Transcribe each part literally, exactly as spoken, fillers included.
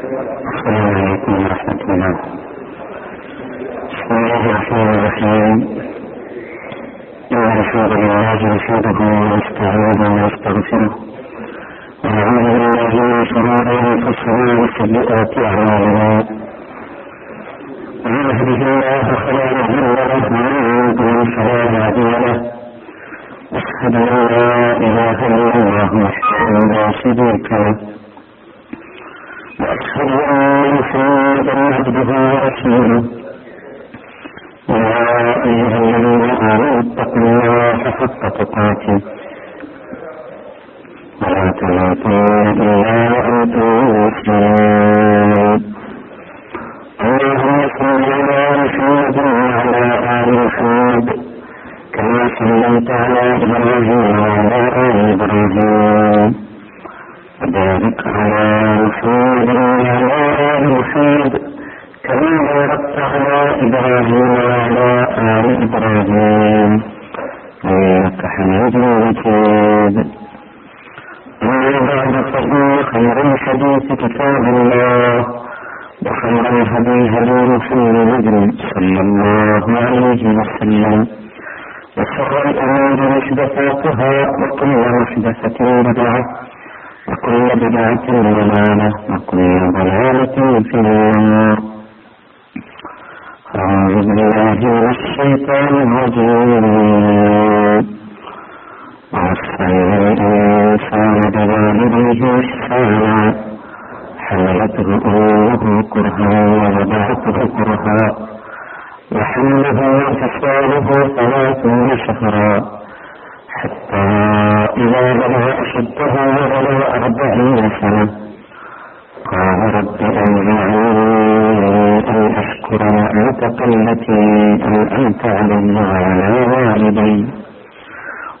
السلام عليكم ورحمة الله. بسم الله الرحمن الرحيم. إن الحمد لله نحمده ونستعينه ونستغفره ونعوذ بالله من شرور أنفسنا وسيئات أعمالنا. من يهده الله فلا مضل له ومن يضلل فلا هادي له. أشهد أن لا إله إلا الله وحده لا شريك له. وأشهد أن محمدا عبده ورسوله. يا أيها الذين آمنوا اتقوا الله حق تقاته ولا تموتن إلا وأنتم مسلمون. اللهم صل على محمد وعلى آل محمد كما صليت على إبراهيم وعلى آل إبراهيم وبارك على محمد وعلى آل محمد كما باركت على إبراهيم وعلى آل إبراهيم إنك حميد مجيد. أما بعد فإن خير الحديث كتاب الله وخير الهدي هدي محمد صلى الله عليه وسلم وشر الأمور محدثاتها وكل محدثة بدعة وكل بدعة ضلالة وكل ضلالة في النار. أعوذ بالله من الشيطان الرجيم. ووصينا الإنسان بوالديه إحسانا حملته أمه كرها ووضعته كرها وحمله وفصاله ثلاثون شهرا حتى إذا بلغ أشده وبلغ أربعين سنة قال رب أوزعني أن أشكر نعمتك التي أنعمت علي وعلى والدي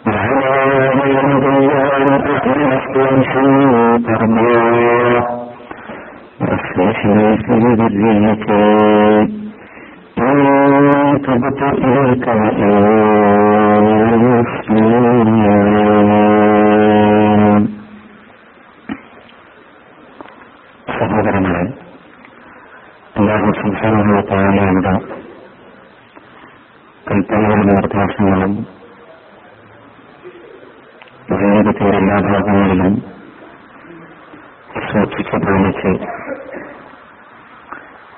وعلى والدي وأن أخلص صالحا ترضاه وأصلح لي في ذريتي إني تبت إليك وإني مسلم. സഹോദരങ്ങളെ, അല്ലാഹു സുബ്ഹാനഹു വ തആലയുടെ കൽപ്പനകളും നിർദ്ദേശങ്ങളും ജീവിതത്തിന്റെ എല്ലാ ഭാഗങ്ങളിലും സൂക്ഷിച്ചു പാലിച്ച്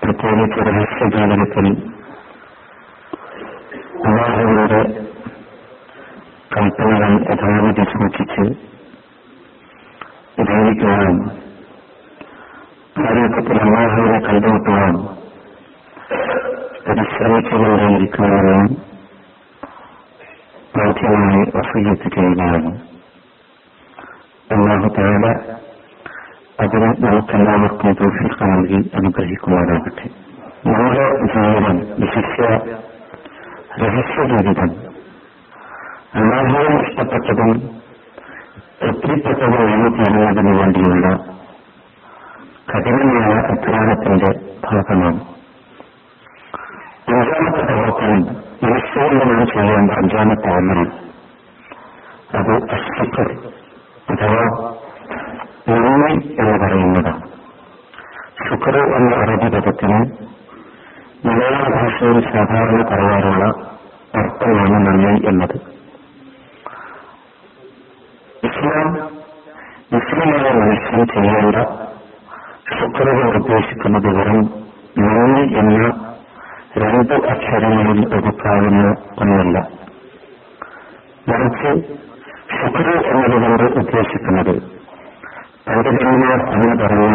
പ്രത്യേകിച്ച് രഹസ്യജീവനത്തിൽ അല്ലാഹുവിന്റെ കൽപ്പനകൾ യഥാവിധി സൂക്ഷിച്ച് ജീവിക്കുവാനും ആരോഗ്യത്തിൽ അല്ലാഹുവിനെ കണ്ടുമുട്ടുവാൻ പരിശ്രമിച്ചുകൊണ്ടേയിരിക്കുവാനും ബാധ്യമായി വസീയത്ത് ചെയ്യുകയാണ്. അല്ലാഹു തആല അതിന് നമുക്കെല്ലാവർക്കും തൗഫീഖ് നൽകി അനുഗ്രഹിക്കുവാനാകട്ടെ. നമ്മുടെ ജീവിതം, വിശിഷ്യ രഹസ്യ ജീവിതം, അല്ലാഹുവിന് ഇഷ്ടപ്പെട്ടതും തൃപ്തിപ്പെട്ടതുമായി തീരുന്നതിനു വേണ്ടിയുള്ള കഠിനമായ അധ്വാനത്തിന്റെ ഭാഗമാണ്. അഞ്ചാമത്തെ പ്രവർത്തനം, മനസ്സുകൊണ്ടുള്ള ചെയ്യേണ്ട അഞ്ചാമത്തെ ആമൽ, അത് അശ്ശുക്ർ അഥവാ നന്ദി എന്ന് പറയുന്നതാണ്. ശുക്ർ എന്ന അറബി പദത്തിന് മലയാള ഭാഷയിൽ സാധാരണ പറയാറുള്ള അർത്ഥമാണ് നന്ദി എന്നത്. ഇസ്ലാം മുസ്ലിമായ മനുഷ്യൻ ചെയ്യേണ്ട ശുക്രനെ ഉദ്ദേശിക്കുന്നത് വെറും നന്ദി എന്ന രണ്ട് അക്ഷരങ്ങളിൽ ഒതുക്കാവുന്ന ഒന്നല്ല. മറിച്ച് ശുക്ർ എന്നതുകൊണ്ട് ഉദ്ദേശിക്കുന്നത് പണ്ഡിതന്മാർ എന്ന് പറഞ്ഞ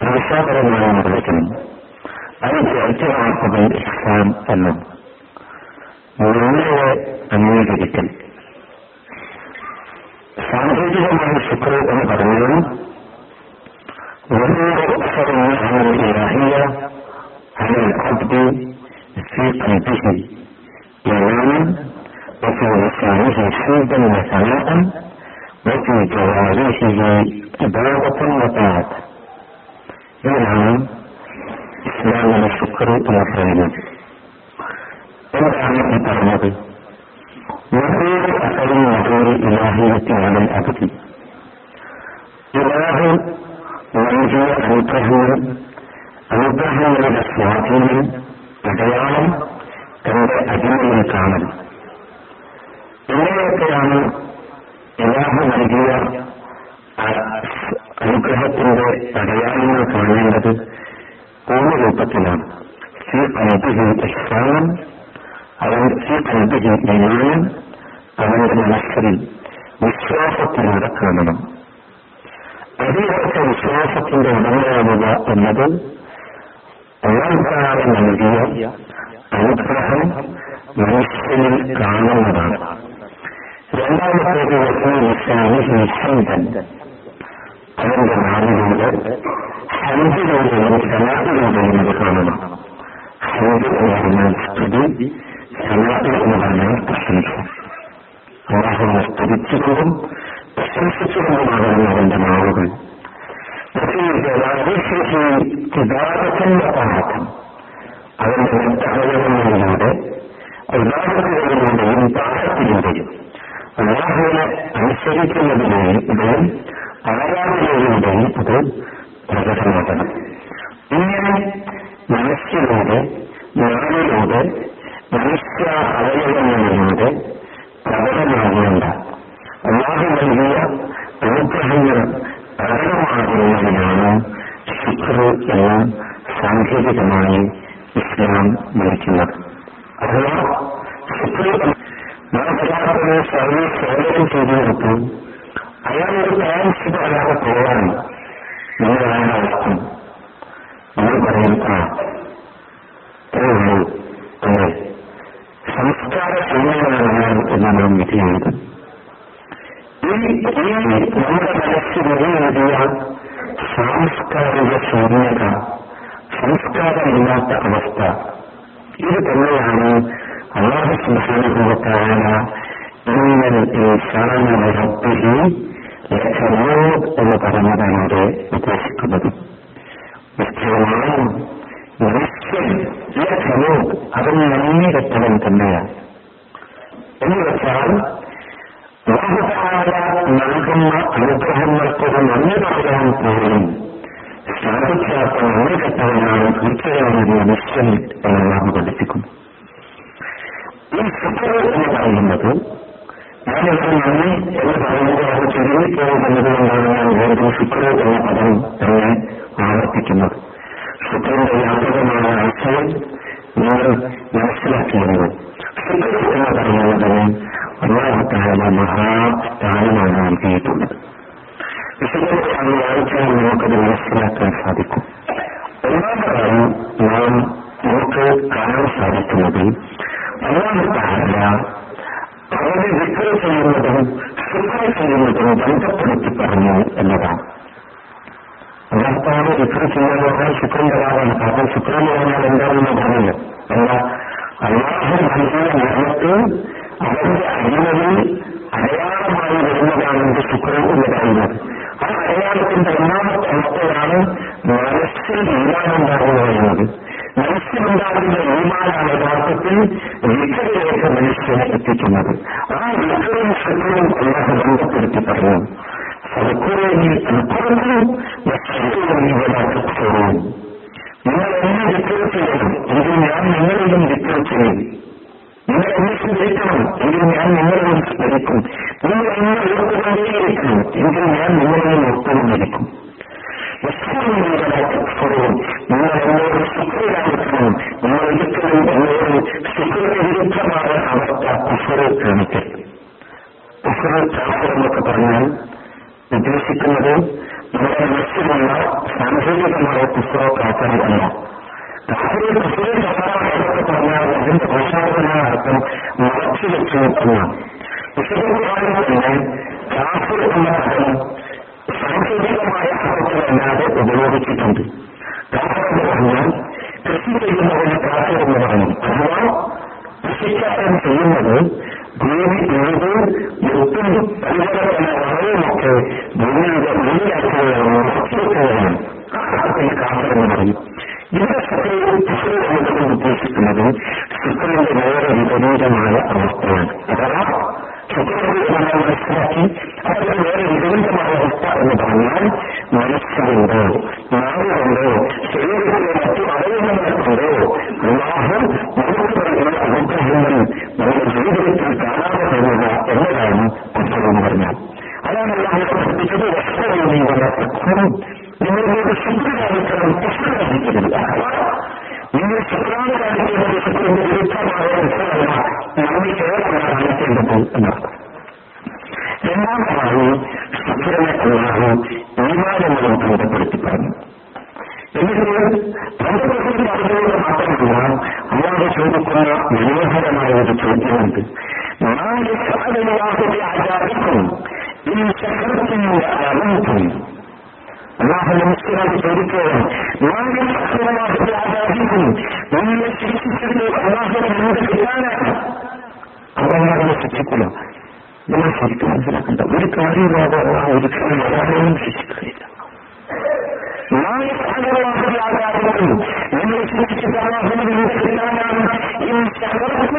ഭാഷാപരമായ നിർവചനം, അതിന്റെ ഐക്യമാർത്തകൾ ഇസ്ലാം എന്നും നന്ദിയെ അംഗീകരിക്കൽ. സാങ്കേതികമായ ശുക്ർ എന്ന് പറഞ്ഞാൽ ഒരുപാട് അക്ഷരങ്ങൾ അനിയ അബ്ദി കൽപ്പിക്കും സമാനം وفي جوارحه إبادة وطاعة. ഇതാണ് ഇസ്ലാമിലെ ശുക്ർ എന്ന് പറയുന്നത്. എന്താണ് ഈ പറഞ്ഞത്? നഹൂർ അസലി നഹൂർ ഇലാഹിയത്തിനാണ് അഗതി. ഇലാഹു നൽകിയ അനുഗ്രഹങ്ങൾ അനുഗ്രഹങ്ങളുടെ സ്വാധീനം അടയാളം തന്റെ അടിമയിൽ കാണൽ. എങ്ങനെയൊക്കെയാണ് അല്ലാഹു നൽകിയ അനുഗ്രഹത്തിന്റെ അടയാളങ്ങൾ കാണേണ്ടത്? മൂന്ന് രൂപത്തിലാണ്. സി അനുഗ്രഹി ഇഷ്ടാനം, അവൻ സി അനുഗ്രഹി വിമാനം, അവന്റെ മനസ്സിൽ വിശ്വാസത്തിലൂടെ കാണണം. അതിലൊക്കെ വിശ്വാസത്തിന്റെ ഉടമയാവുക എന്നത് അല്ലാഹു നൽകിയ അനുഗ്രഹം മനുഷ്യനിൽ കാണുന്നതാണ്. രണ്ടാമത്തെ ദിവസം നിശ്ചയിതൻ, അവന്റെ നാടിലൂടെ ഹന്തിലൂടെയും ശനാദിലൂടെയും അത് കാണണം. ഹന്തി എന്ന് പറഞ്ഞാൽ സ്തുതി, ശനാദി എന്ന് പറഞ്ഞാൽ പ്രശംസ. അല്ലാഹുവിനെ സ്തുതിച്ചുകൊണ്ടും പ്രശംസിച്ചുകൊണ്ടുമാകുന്നു അവന്റെ നാളുകൾ. പാഠം അവന്റെ വ്യക്തഹരങ്ങളിലൂടെ ഉദാഹരണങ്ങളിലൂടെയും പാഠത്തിലൂടെയും അല്ലാഹുവിനെ അനുസരിക്കുന്നതിലൂടെയും ആരാധനയിലൂടെയും അത് പ്രകടമാക്കണം. ഇങ്ങനെ മനുഷ്യരുടെ നാളിലൂടെ മനുഷ്യ അവയവങ്ങളിലൂടെ പ്രകടമാകേണ്ട അല്ലാഹു നൽകിയ അനുഗ്രഹങ്ങൾ പ്രകടമാകുന്നതിനാണ് ശുക്ർ എന്ന സാങ്കേതികമായി ഇസ്ലാം വിളിക്കുന്നത്. അഥവാ ശുക്ർ നാം സർവീസ് സേവനം ചെയ്തു കൊടുത്തു അയാൾ ഒരു താമസിച്ച് അയാളെ പോകാൻ നിങ്ങൾ അയാളെ അയക്കും. നമ്മൾ പറയും ആ ഉള്ളൂ അതെ സംസ്കാര ശൂന്യനാണ് എന്ന് നാം വിധി എഴുതും. ഈ നമ്മുടെ മനസ്സിൽ വലിയ സാംസ്കാരിക ശൂന്യത, സംസ്കാരമില്ലാത്ത അവസ്ഥ, ഇത് തന്നെയാണ് അല്ലാഹു സുബ്ഹാനഹു വ തആല ഇന്നൽ ഇൻസാന റബ്ബിഹി ലകനൂദ് എന്ന് പറഞ്ഞതിലൂടെ ഉദ്ദേശിക്കുന്നത്. നിശ്ചയമായും മനുഷ്യൻ ലകനൂദ്, അവൻ നന്ദി കെട്ടവൻ തന്നെയാണ്. എന്നുവെച്ചാൽ അല്ലാഹു തആല നൽകുന്ന അനുഗ്രഹങ്ങൾക്കൊരു നന്ദി പറയാൻ പോലും സാധിക്കാത്ത നന്ദി കെട്ടവനാണ് തീർച്ചയായും ഒരു മനുഷ്യൻ എന്നെല്ലാം പഠിപ്പിക്കുന്നു. ഈ ശുക്ർ എന്ന് പറയുന്നത് ഞാനിവിടെ നന്ദി എന്ന് പറയുമ്പോൾ അത് ചുരുങ്ങിപ്പോകുന്നത് കൊണ്ടാണ് ഞാൻ വീണ്ടും ശുക്ർ എന്ന പദം തന്നെ ആവർത്തിക്കുന്നത്. ശുക്രന്റെ വ്യാപകമായ ആശയം നിങ്ങൾ മനസ്സിലാക്കിയത് ശുക്ർ എന്ന് പറയുന്നതിന് അല്ലാഹു തആല മഹാസ്ഥാനമാണ് നൽകിയിട്ടുള്ളത്. വിശുദ്ധ വായിച്ചാൽ നമുക്കത് മനസ്സിലാക്കാൻ സാധിക്കും. എല്ലാവരും നാം നമുക്ക് കാണാൻ സാധിക്കുന്നത് അല്ലാഹു തആല അവരെ വിക്ര ചെയ്യുന്നതും ശുക്ർ ചെയ്യുന്നതും ബന്ധപ്പെടുത്തി പറഞ്ഞു എന്നതാണ്. അല്ലാഹു വിക്ര ചെയ്യാൻ പറഞ്ഞാൽ ശുക്രന്റെ ഭാഗമാണ്. കാരണം ശുക്രൻ പറഞ്ഞാൽ എന്താണെന്ന് പറഞ്ഞില്ല. എന്താ അല്ലാഹു നൽകിയ നിയമത്തിൽ അവരുടെ അടിമകളിൽ അടയാളമായി വരുന്നതാണ് എന്റെ ശുക്രൻ എന്ന് പറയുന്നത്. ആ അടയാളത്തിന്റെ ഒന്നാമത്തെ അവസ്ഥയാണ് മനസ്സിൽ ഈമാനുണ്ടാകുക എന്നത്. മനസ്സിലുണ്ടാകുന്ന ഈമാനാണ് യഥാർത്ഥത്തിൽ വിക്രയിലേക്ക് മനുഷ്യനെ എത്തിക്കുന്നത്. ആ വിക്രയും ശുക്രനും അല്ലാഹു ബന്ധപ്പെടുത്തി പറഞ്ഞു സൽക്കുറയിൽ അൽക്കുറവും ശുക്രവും. നിങ്ങൾ എന്നെ വിക്ര ചെയ്യണം എങ്കിൽ ഞാൻ നിങ്ങളിലും വിക്ര ചെയ്യും. നിങ്ങൾ എന്നെ സ്മരിക്കണം എങ്കിൽ ഞാൻ നിങ്ങളിലും സ്മരിക്കും. നിങ്ങൾ എന്നെ ഓർത്തുകൊണ്ടേയിരിക്കണം എങ്കിൽ ഞാൻ നിങ്ങളിലും ഓർത്തുകൊണ്ടിരിക്കും. വസ്തുവും നിങ്ങൾ എന്നോട് ശുക്രയായിരിക്കണം. നിങ്ങൾ ഒരിക്കലും എന്നോട് ശുക്രവിരുദ്ധമായ അവസ്ഥ കുഫറ് കാണിക്കരുത്. കുഫറ് എന്നൊക്കെ പറഞ്ഞാൽ ഉദ്ദേശിക്കുന്നത് നമ്മുടെ മനസ്സിലുള്ള സാങ്കേതികമായ കുഫറോ കാത്തറിയല്ല. കാര്യം കുഫറ് കാരണമായൊക്കെ പറഞ്ഞാൽ അതിന്റെ പ്രശാപനായ അർത്ഥം മറച്ചു വെച്ചു എന്നാണ്. വിശദീകാരം തന്നെ കാഫിർ എന്ന പദം സാങ്കേതികമായ അർത്ഥത്തിലല്ലാതെ ഉപയോഗിച്ചിട്ടുണ്ട്. കാഫിർ എന്ന് പറഞ്ഞാൽ കൃഷി ചെയ്യുന്നതിന് കാഫിർ എന്ന് പറഞ്ഞു. അഥവാ കൃഷിക്കാരൻ ചെയ്യുന്നത് ഭൂമി എഴുതി മുത്തും പരിവർത്തന വളവുമൊക്കെ ഭൂമിയുടെ മുന്നിലാക്കുകയാണ്, മറച്ചുവെക്കുകയാണ്. ആ അർത്ഥത്തിൽ കാഫിർ എന്ന് പറയും. ഇവിടെ ശുക്രയും ശുക്രൻ എന്നതും ഉദ്ദേശിക്കുന്നത് ശുക്രന്റെ വളരെ വിപരീതമായ അവസ്ഥയാണ്. അഥവാ ശുക്രനെ നമ്മൾ മനസ്സിലാക്കി അതിന്റെ വേറെ വിപരീതമായ അവസ്ഥ എന്ന് പറഞ്ഞാൽ മനസ്സിലുണ്ട് നാം ഒരു സമ്പ്രദായക്രമം പ്രശ്നമായിരിക്കില്ല. നിങ്ങൾ സമ്പ്രദായത്തിന്റെ ദിവസത്തിന്റെ വിരുദ്ധമായ ഉത്തരവല്ല നമ്മൾ കേരളം കാണിക്കേണ്ടത് എന്നാണ്. രണ്ടാമതായി സഫിറിനെ അല്ലാഹു ഈമാനുമായി ബന്ധപ്പെടുത്തി പറഞ്ഞു. എന്തെങ്കിലും ബന്ധപ്പെടുത്തി പറഞ്ഞുകൊണ്ട് മാത്രമല്ല അല്ലാഹു ചോദിക്കുന്ന മനോഹരമായ ഒരു ചോദ്യമുണ്ട്. നാല് സഹനവാഹുതി ആചാരിക്കും ഈ ശക്തത്തിൽ അറിയിക്കും. അല്ലാഹു നമസ്കാരം ചോദിക്കുകയാണ്, നാല് സഹനവാഹുതി ആചാരിക്കും നിങ്ങളെ ശിക്ഷിച്ചതിന് അല്ലാഹുവിനെ നിങ്ങൾക്ക് കിട്ടാനാണ്. അവരാണെന്ന് ശിക്ഷിക്കില്ല. നമ്മൾ ശരിക്കും മനസ്സിലാക്കേണ്ട ഒരു കാര്യമില്ലാതെ ഒരിക്കലും ഒരാളെയും ശിക്ഷിക്കുകയില്ല. നാല് സഹനവാഹുതി ആചാരിക്കും നിങ്ങളെ ശിക്ഷിച്ചത് അല്ലാഹുവിനെ നിങ്ങൾക്ക് കിട്ടാനാണ്. ഈ ശക്തത്തിൽ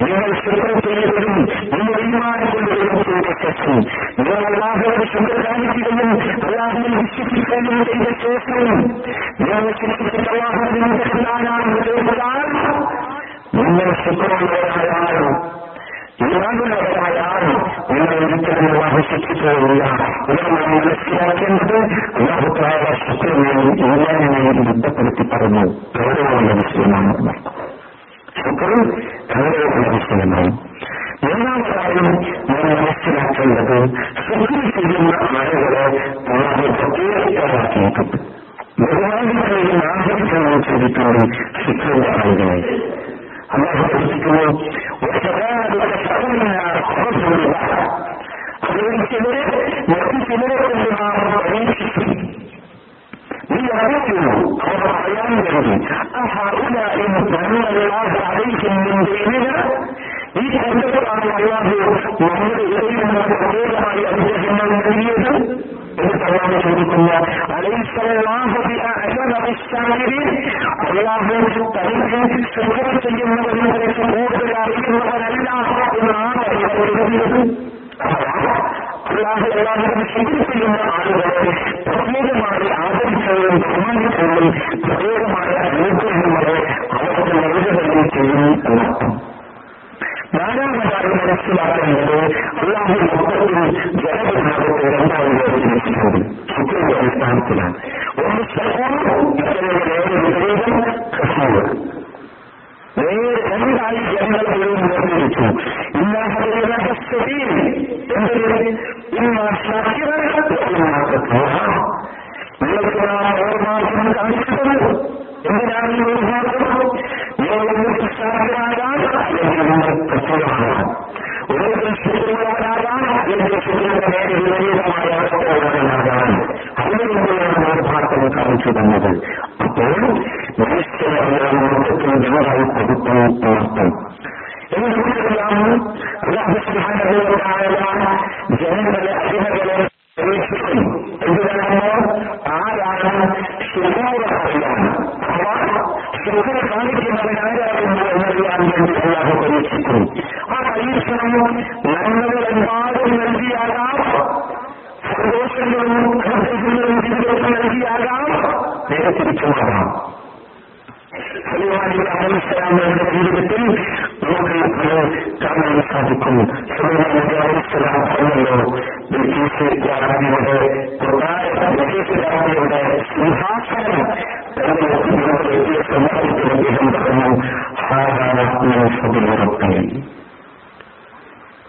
നിങ്ങൾ ശുക്രത്തിലും നിങ്ങൾ ഈമാനുകൊണ്ടും ചെയ്ത ശേഷം നിങ്ങൾ അല്ലാഹുവിനെ ശുക്രദാനിക്കുകയും അല്ലാഹുവിനെ വിശ്വസിക്കുകയും ചെയ്ത ശേഷം നിങ്ങൾ ശുക്രത്തിൽ അല്ലാഹുവിനെ കിട്ടാനാണ് ചെയ്തതാൽ നിങ്ങൾ ശുക്രമുള്ളവരായാൽ ഈമാനുള്ളവരായാൽ നിങ്ങൾ ഒരിക്കലും അല്ലാഹു ശിക്ഷിക്കുകയില്ല. ഇവർ നാം മനസ്സിലാക്കേണ്ടത് അല്ലാഹു തആല ശുക്രനെയും ഈമാനിനെയും ബന്ധപ്പെടുത്തി പറഞ്ഞു. ഗൗരവമുള്ള വിഷയമാണ് ശുക്രൻ ഗൗരവമുള്ള വിഷയമാണ്. മൂന്നാമതായും നമ്മൾ മനസ്സിലാക്കേണ്ടത് ശുക്രൻ ചെയ്യുന്ന ആളുകളെ അല്ലാഹു പ്രത്യേകമാക്കിയിട്ടുണ്ട്. ബഹുമാനികളെയും ആദരിക്കുകയും ചെയ്തിട്ടുണ്ട് ശുക്രന്റെ ആളുകളെ. അല്ലാഹു പഠിപ്പിക്കുന്നു, അതുകൊണ്ട് ചിലരെ മറ്റു ചിലരെ കൊണ്ട് നാം പരീക്ഷിച്ചു. നീ അറിയുന്നു അവർ അറിയാൻ കരുതി അറിയിക്കുന്നുണ്ടെങ്കിൽ ഈ ശബ്ദത്തിലാണ് അല്ലാഹു നമ്മുടെ ഇടയിൽ നിന്ന് പ്രത്യേകമായി അനുഗ്രഹങ്ങൾ നൽകിയത് എന്ന് അല്ലാഹു ചോദിക്കുന്നു. അല്ലാഹു തനിക്ക് ശുക്ർ ചെയ്യുന്നവരെക്കുറിച്ച് കൂടുതൽ അറിയുന്നവരല്ല എന്നാണ് എഴുതിയത്. അല്ലാഹു എല്ലാവരും ശുക്ർ ചെയ്യുന്ന ആളുകളെ പ്രത്യേകമായി ആദരിക്കുകയും സമ്മാനിക്കുകയും പ്രത്യേകമായ അനുഗ്രഹങ്ങളെ അവർക്ക് നൽകുകയും ചെയ്യും എന്നർത്ഥം. നാലാമതായി മനസ്സിലാക്കുന്നത് അല്ലാഹു ലോകത്തിൽ ജനവിഭാഗത്തെ രണ്ടായി വേർതിരിച്ചിട്ടുണ്ട്. ശുക്രന്റെ അടിസ്ഥാനത്തിലാണ്. ഒന്ന് സഹോദരവും ഇവരുടെ നേരെ വിപരീതം കസൂർ. നേരെ രണ്ടായി ജനങ്ങളെ മുഴുവൻ വേർതിരിച്ചു. ഇല്ലാഹുവിൻ ഓർമാർഗം കാണിക്കുന്നത് എന്തിനാണ്? ഈ ഒരു മാർഗം ഉയർത്തുള്ളവരാകാൻ അല്ലെങ്കിൽ ശുക്രന്റെ നേരെ വിപരീതമായ അവസ്ഥയുള്ളവരാകാൻ അതിനുമുമ്പിലാണ് നിർഭാഗ്യം കാണിച്ചു തന്നത്. അപ്പോൾ മനുഷ്യരെ ലോകത്തിൽ ജനതായി കൊടുത്തു ഉണർത്തും. എന്തുകൊണ്ടെല്ലാം അല്ലാഹു സുബ്ഹാനഹു വ തആല ജനങ്ങളെ അടിമകളെ പരീക്ഷിക്കും. എന്തുകൊണ്ടാണോ ആരാണ് ശുക്രൻ അറിയാൻ ശുക്രൻ കാണിക്കുന്നവൻ ആരാകുന്നു എന്നറിയാൻ വേണ്ടി അല്ലാഹു പരീക്ഷിക്കും. ആ പരീക്ഷണം നന്മകൾ എല്ലാവരും നൽകിയാകാം, സന്തോഷങ്ങളും അനുഗ്രഹങ്ങളും ജീവിതത്തിൽ നൽകിയാകാം, നേരെ തിരിച്ചുമാകാം. സുലൈമാൻ അലൈഹിസ്സലാമിന്റെ ജീവിതത്തിൽ നമുക്ക് കാണാൻ സാധിക്കും. സുലൈമാൻ അലൈഹിസ്സലാം പറഞ്ഞല്ലോ, ബിൽഖീസ് രാണിയുടെ രാണിയുടെ സിംഹാസനം തന്റെ സമ്മാനിച്ചു. അദ്ദേഹം പറഞ്ഞു, ഹാഹാനത്തിൽ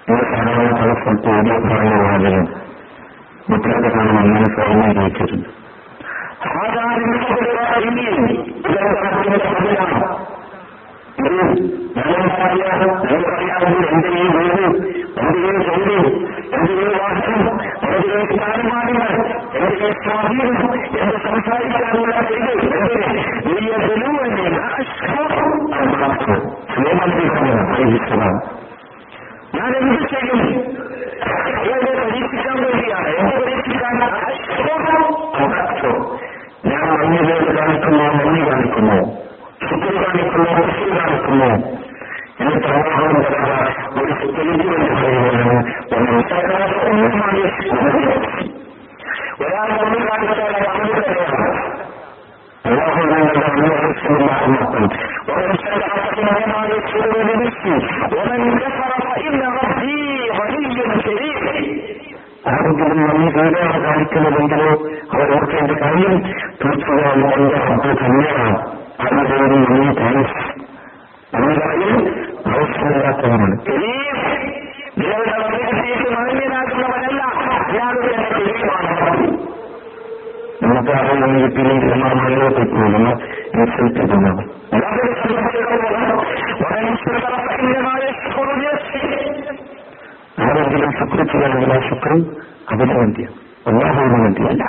സാധാരണ തലസ്ഥലത്ത് ഓരോ പ്രായവാചകം മുദ്രത്തെ കാണുന്ന അങ്ങനെ സ്വാമീകരിച്ചിരുന്നു. അറിയാവുന്ന എന്തെങ്കിലും വീട്, എന്തെങ്കിലും തൊഴിൽ, എന്തെങ്കിലും വാഹനം, എന്തെങ്കിലും കാര്യമാണികൾ, എന്തെങ്കിലും സ്വാധീനം, എന്ത് സംസാരിക്കാനുള്ള ഞാൻ എന്ത് ചെയ്യും? അയാളെ പരീക്ഷിക്കാൻ വേണ്ടിയാണ്. എന്ത് പരീക്ഷിക്കാണ്? ഞാൻ മഞ്ഞ് പേര് കാണിക്കുന്നു, മഞ്ഞ് കാണിക്കുന്നു, ശുക്രൻ കാണിക്കുന്നു, ശുക്രൻ കാണിക്കുന്നു. എന്നിട്ട് അല്ലാഹു തആല ഒരു തെളിവുകൊണ്ട് പറയുകയാണ്, ഒരാൾ മഞ്ഞ് കാണിച്ചാൽ അല്ലാഹു ആരെങ്കിലും മഞ്ഞ് പേരാണ് കാണിക്കുന്നതെങ്കിലോ അവർ ഓർക്കേണ്ട കാര്യം തീർച്ചയായും എന്റെ അബ്ദു തന്നെയാണ്. അതിനുവേണ്ടി നമ്മൾ താങ്ക്സ് എന്ന കാര്യം മനസ്സിലാക്കുന്നതാണ്. മാന്യനാക്കുന്നവനല്ല നമുക്ക് അറിയാമെങ്കിൽ പിന്നെ നമ്മൾ മനോഹരിക്കുന്നു ഇൻസൾട്ട് ചെയ്യുന്നത്. ആരെങ്കിലും ശുക്ർ ചെയ്യണമെങ്കിൽ ആ ശുക്രൻ അതിനു വേണ്ടിയാണ്, അല്ലാഹുവിന് വേണ്ടിയല്ല.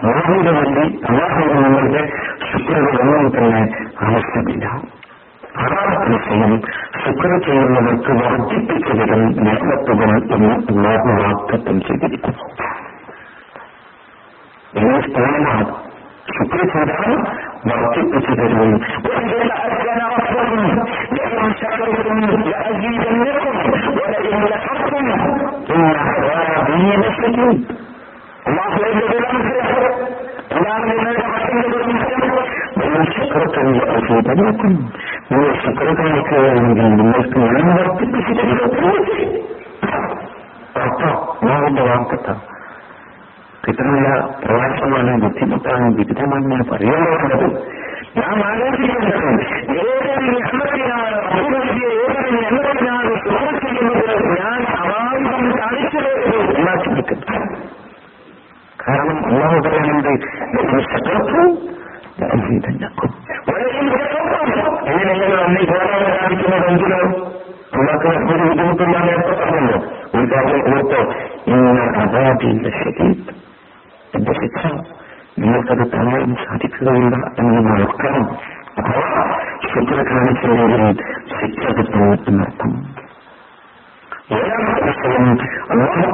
അല്ലാഹുവിന് വേണ്ടി അല്ലാഹുവിന് നമ്മളുടെ ശുക്രകളൊന്നും തന്നെ ആവശ്യമില്ല. അതാണ് സ്വയം ശുക്ര ചെയ്യുന്നവർക്ക് വർദ്ധിപ്പിച്ചവരും നേട്ടത്തുകൾ എന്ന് അല്ലാഹു വാഗ്ദത്തം ചെയ്തിരിക്കുന്നു. എന്നെ സ്ഥാനമാണ് ശുക്ര ചെയ്താൽ വർദ്ധിപ്പിച്ചു തരും. നിങ്ങൾ ശുക്ര കാണിക്കുകയാണെങ്കിൽ നിങ്ങൾക്ക് ഞാൻ വർദ്ധിപ്പിച്ചു തരുന്ന വാർത്തത്താണ്. ഇത്രയുള്ള പ്രയാസമാണ്, ബുദ്ധിമുട്ടാണ്, വിരുദ്ധമാണ് ഞാൻ പറയാനുള്ളത്. ഞാൻ ആലോചിക്കുന്നത് ഏതൊരു എണ്ണത്തിനാണ് അനുഭവിക്കുക, ഏതൊരു എണ്ണത്തിനാണ് സുഖം ചെയ്യുന്നത് ഞാൻ അവാദിതം കാണിച്ചത് ഉണ്ടാക്കി നിൽക്കുന്നു. കാരണം അള്ളാഹു പറയുന്നുണ്ട് എങ്ങനെയാണ് നമ്മൾ ഗോതമ്പ് കാണിക്കുന്നതെങ്കിലോ നമുക്ക് ഒരു ബുദ്ധിമുട്ടില്ല. നേരത്തെ പറഞ്ഞല്ലോ ഒരു കാര്യം ഓർത്തോ, ഇങ്ങനെ അവാദിന്റെ ശരി എന്റെ ശിക്ഷ നിങ്ങൾക്കത് താങ്ങാൻ സാധിക്കുകയില്ല എന്ന് നോക്കണം. അഥവാ ശുക്ര കാണിച്ചില്ലെങ്കിൽ ശിക്ഷ കിട്ടും എന്നർത്ഥം. ഏഴാമത്തെ വിഷയം, അള്ളാഹു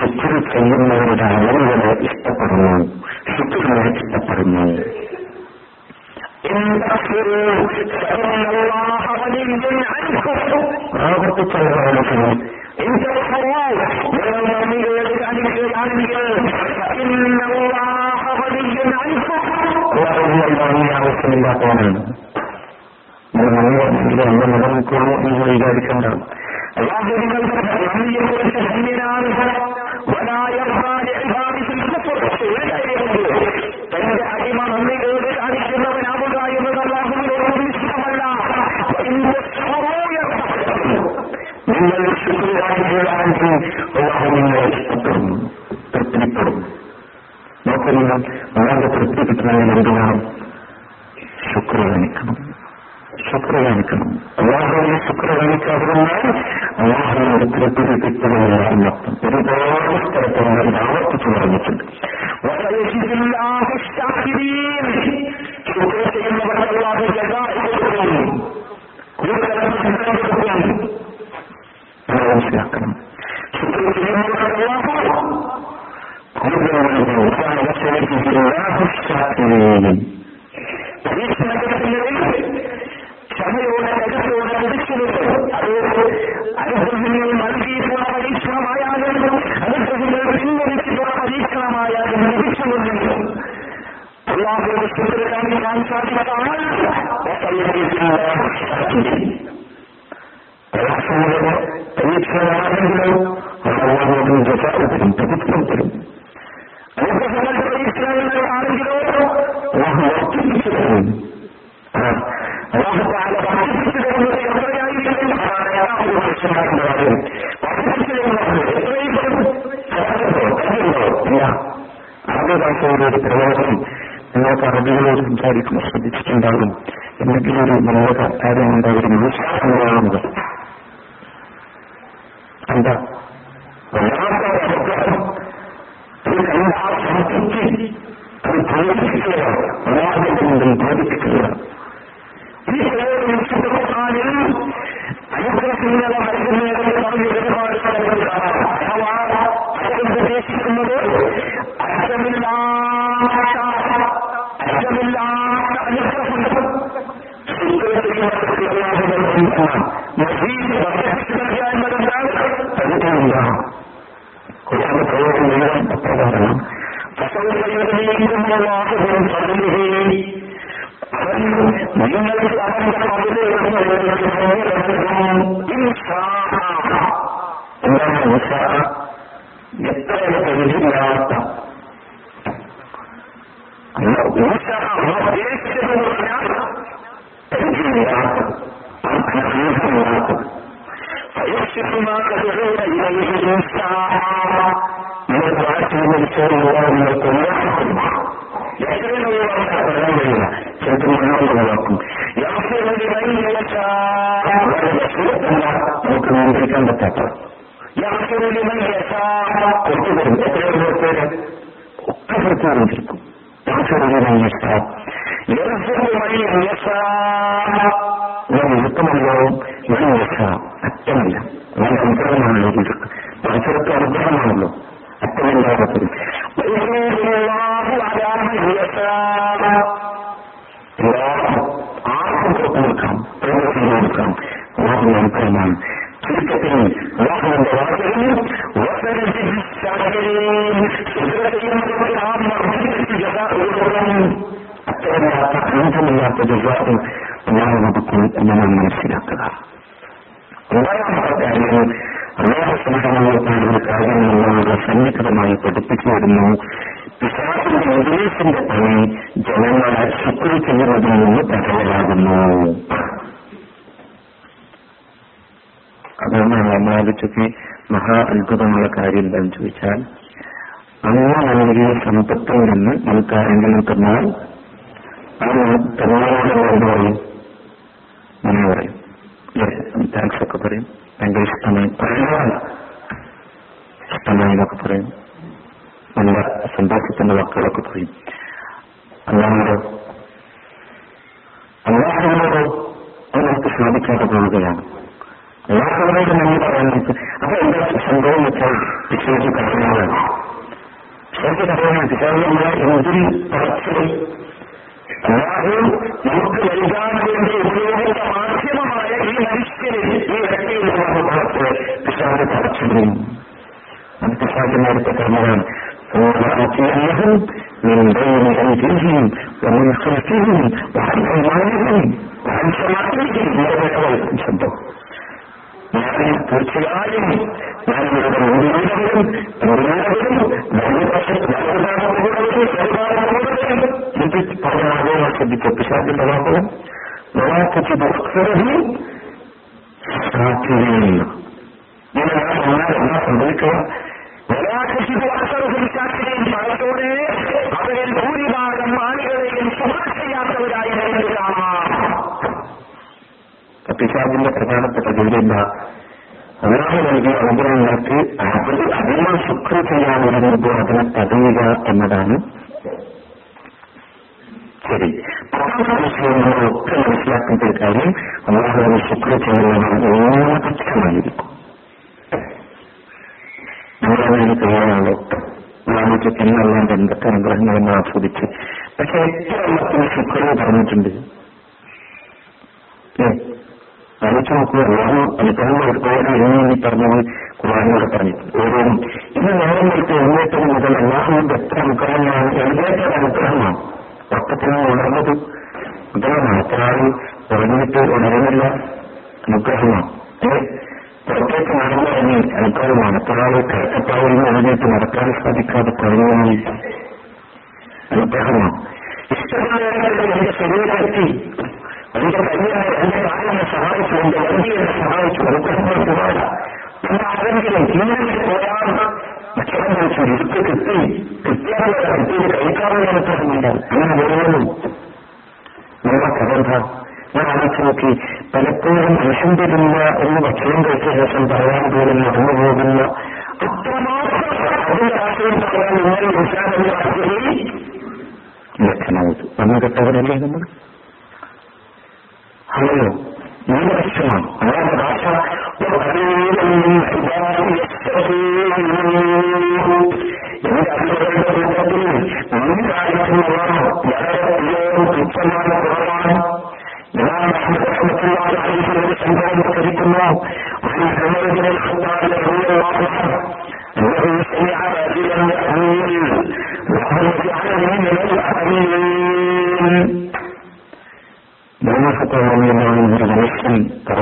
ശുക്ര ചെയ്യുന്നവരുടെ അളവുകളെ ഇഷ്ടപ്പെടുന്നു, ശുക്രനെ ഇഷ്ടപ്പെടുന്നു. ആവശ്യമില്ലാത്തവനാണ് എന്റെ നിലനിൽക്കുള്ളൂ എന്ന് വിചാരിക്കേണ്ടത്. നിങ്ങൾ ശുക്രവാദികളാണെങ്കിൽ അള്ളാഹു നിങ്ങളെ ഇഷ്ടപ്പെടും, തൃപ്തിപ്പെടും. നമുക്ക് നിങ്ങൾ വളരെ തൃപ്തി കിട്ടണമെങ്കിൽ എന്തുവേണം? ശുക്ര കാണിക്കണം, ശുക്ര കാണിക്കണം. അള്ളാഹുവിനെ ശുക്ര കാണിക്കാതിരുന്നാൽ അള്ളാഹുവിനോട് തൃപ്തി കിട്ടുകയില്ല എന്നർത്ഥം ഒരുപാട് സ്ഥലത്ത് നമ്മൾ ആവർത്തിച്ചു പറഞ്ഞിട്ടുണ്ട്. ശുക്ര ചെയ്യുന്നവർ മനസ്സിലാക്കണം. ക്ഷമയോടെ കരുത്തോടെ വിളിച്ചെടുത്ത് അതായത് അനുഗ്രഹങ്ങൾ നൽകിയിട്ടുള്ള പരീക്ഷണമായാലും അനുഗ്രഹങ്ങൾ പിൻവലിച്ചിട്ടുള്ള പരീക്ഷണമായാലും ലഭിച്ചുകൊണ്ടില്ല. അല്ലാഹുവിനെ ശുക്ര കാണിക്കാൻ സാധിക്കുന്നതാണ്. പരീക്ഷണമാണെങ്കിലോ അള്ളാഹു ജസാഅത്തിനും പ്രതിഫലം തരും. അനുഗ്രഹങ്ങളുടെ പരീക്ഷണങ്ങളാണെങ്കിലോ അള്ളാഹു വർദ്ധിപ്പിച്ചു തരും. അള്ളാഹു വർദ്ധിപ്പിച്ചു തരുന്നത് എത്രയായിരിക്കും? വർദ്ധിപ്പിച്ചു തരുന്നത് എത്രയും ആദ്യകാലത്തോടെ ഒരു പ്രയോഗം നിങ്ങൾക്ക് അറബികളോട് സംസാരിക്കുമ്പോൾ ശ്രദ്ധിച്ചിട്ടുണ്ടാകും. എന്തെങ്കിലും ഒരു നല്ല കാര്യം ഉണ്ടാകും വിശ്വാസങ്ങളാകുന്നത് എന്താ ബാധിപ്പിക്കുക. ഉദ്ദേശിക്കുന്നത് എത്ര പ്രകൃതി മുഖ്യമന്ത്രിക്കാൻ പറ്റാത്ത ഒക്കെ പ്രത്യേകം ുത്തമല്ലാവും അറ്റമല്ല നല്ല അനുഗ്രഹമാണല്ലോ ഇതൊക്കെ പരസ്പരത്തെ അനുഗ്രഹമാണല്ലോ അറ്റമില്ലാത്തത് ആർക്കും കൊടുക്കാം പ്രവർത്തനം കൊടുക്കാം വാഹന അനുഗ്രഹമാണ് ചുരുക്കത്തിൽ വാഹനന്റെ വാർത്തകളിൽ അത്തരമില്ലാത്ത അനന്തമില്ലാത്ത ജസാഅ് അല്ലാഹു കൊടുക്കും എന്ന് നാം മനസ്സിലാക്കുക. ഒന്നാമത്തെ കാര്യം അല്ലാഹു സുബ്ഹാനഹു വ തആല ഒരു കാര്യം നമ്മളോട് സന്നിഗ്ധമായി പഠിപ്പിച്ചു വരുന്നു. പിശാചിന്റെ ഉപദേശത്തിന്റെ പണി ജനങ്ങളെ ശുക്ർ ചെയ്യുന്നതിൽ നിന്ന് തടയലാകുന്നു. അതുകൊണ്ടാണ് നമ്മളാലോചിച്ചൊക്കെ മഹാ അത്ഭുതമുള്ള കാര്യം എന്താണെന്ന് ചോദിച്ചാൽ അങ്ങനെ നൽകിയ സമ്പത്തിൽ നിന്ന് ആൾക്കാരെങ്കിലും തന്നാൽ അത് തന്നോട് എന്ത് പറയും? നന്ദി പറയും, താങ്ക്സ് ഒക്കെ പറയും, ഭയങ്കര ഇഷ്ടമായി പറയുന്നതാണ്, ഇഷ്ടമായി എന്നൊക്കെ പറയും, നല്ല സന്തോഷത്തിന്റെ വാക്കുകളൊക്കെ പറയും. അല്ലാതെ അല്ലാത്തവരോട് അത് നമുക്ക് സാധിക്കാതെ പോവുകയാണ്. അല്ലാത്തവരോട് നന്ദി പറയാൻ നമുക്ക് അത് എന്താ സംഭവം വെച്ചാൽ പിശാച് കടകളാണ്. പിശാച് കടകളാണ് പിശാചിന്റെ എതിരി പറച്ചിൽ അല്ലാഹുവും നമുക്ക് നൽകാൻ വേണ്ടി ഉപയോഗിച്ച മാധ്യമമായ ഈ മനുഷ്യരിൽ ഈ വ്യക്തിയിൽ നമുക്ക് പിശാച് തടച്ചിടുകയും അത് പിശാചിന്റെ അടുത്ത കർമ്മമാണ്. ശബ്ദം ഞാൻ തീർച്ചയായും ഞാൻ ഇവിടെ മുഴുവനും ശ്രദ്ധിച്ചപ്പിശാചിന്റെ വാക്കുകൾ സംഭവിക്കുക അവരിൽ ഭൂരിഭാഗം ആളുകളെയും സുഖം ചെയ്യാത്തവരായി പിശാചിന്റെ പ്രധാനപ്പെട്ട ജോലിയില്ല. അല്ലാഹു നൽകിയ അനുഗ്രഹങ്ങൾക്ക് അത് അതിനെ ശുക്ർ ചെയ്യാനിരുന്നത് അതിനെ തടയുക എന്നതാണ്. ശരി, പ്രധാനമൊക്കെ മനസ്സിലാക്കുന്ന കാര്യം അല്ലാഹു അതിനെ ശുക്ർ ചെയ്യുന്നതാണ് ഏകപക്ഷമായിരിക്കും. നമ്മളതിന് തയ്യാറാണല്ലോ നാമത്തേക്ക് എന്നല്ലാണ്ട് എന്തൊക്കെ അനുഗ്രഹങ്ങളെന്ന് ആസ്വദിച്ച്. പക്ഷെ എത്ര അല്ലാത്തിന് ശുക്ർ പറഞ്ഞിട്ടുണ്ട്? ആലോചിച്ച് നോക്കുക. അല്ലാഹു അനുഗ്രഹങ്ങൾ ഒരുപാട് എന്ന് പറഞ്ഞത് ഖുർആനിലൂടെ പറഞ്ഞിട്ടുണ്ട്. ഓരോന്നും ഇന്ന് നേരം നേരത്തെ എഴുന്നേറ്റത് മുതൽ അല്ലാഹുവിന്റെ എത്ര അനുഗ്രഹങ്ങളാണ്. എഴുന്നേറ്റത് അനുഗ്രഹമാണ്, വട്ടത്തിൽ നിന്ന് ഉണർന്നത് അനുഗ്രഹമാണ്. എത്ര ആൾ ഉറങ്ങിയിട്ട് ഉണരുന്നില്ല, അനുഗ്രഹമാണ്. പുറത്തേക്ക് നടന്നു ഇറങ്ങി അനുഗ്രഹമാണ്. എത്ര ആൾ കരക്കപ്പാവിൽ നിന്ന് എഴുന്നേറ്റ് നടക്കാൻ സാധിക്കാതെ കഴിഞ്ഞാൽ അനുഗ്രഹമാണ്. ഇഷ്ടപ്രകാരങ്ങളിൽ എന്റെ ശരീരത്തിൽ അതിന്റെ കല്യാണം എന്റെ കാലനെ സഹായിച്ചു, എന്റെ വൈദ്യനെ സഹായിച്ചു, അനുഗ്രഹങ്ങൾ പോരാ ആരെങ്കിലും ജീവിതത്തിൽ പോരാൾ ഭക്ഷണം കഴിച്ചു ഇരുത്തി കിട്ടി കൃത്യമായ വൈദ്യന് കഴിക്കാനുള്ള അനുഗ്രഹമില്ല. അങ്ങനെ വരുന്നു നമ്മുടെ പ്രബന്ധ ഞാൻ ആലോചിച്ച് നോക്കി. പലപ്പോഴും അൽഹംദുലില്ലാ എന്ന് ഭക്ഷണം കഴിച്ച ശേഷം പറയാൻ പോലും നടന്നു പോകുന്ന അത്രമാത്രം അതിന്റെ ആശയം പറയാൻ ഇങ്ങനെ വിശാലമായ ലക്ഷണമായിട്ട് വന്നു കെട്ടവരല്ലേ നമ്മൾ. അല്ലയോ നല്ല ലക്ഷ്യമാണ്. അതാണ് ഭാഷ മനുഷ്യൻ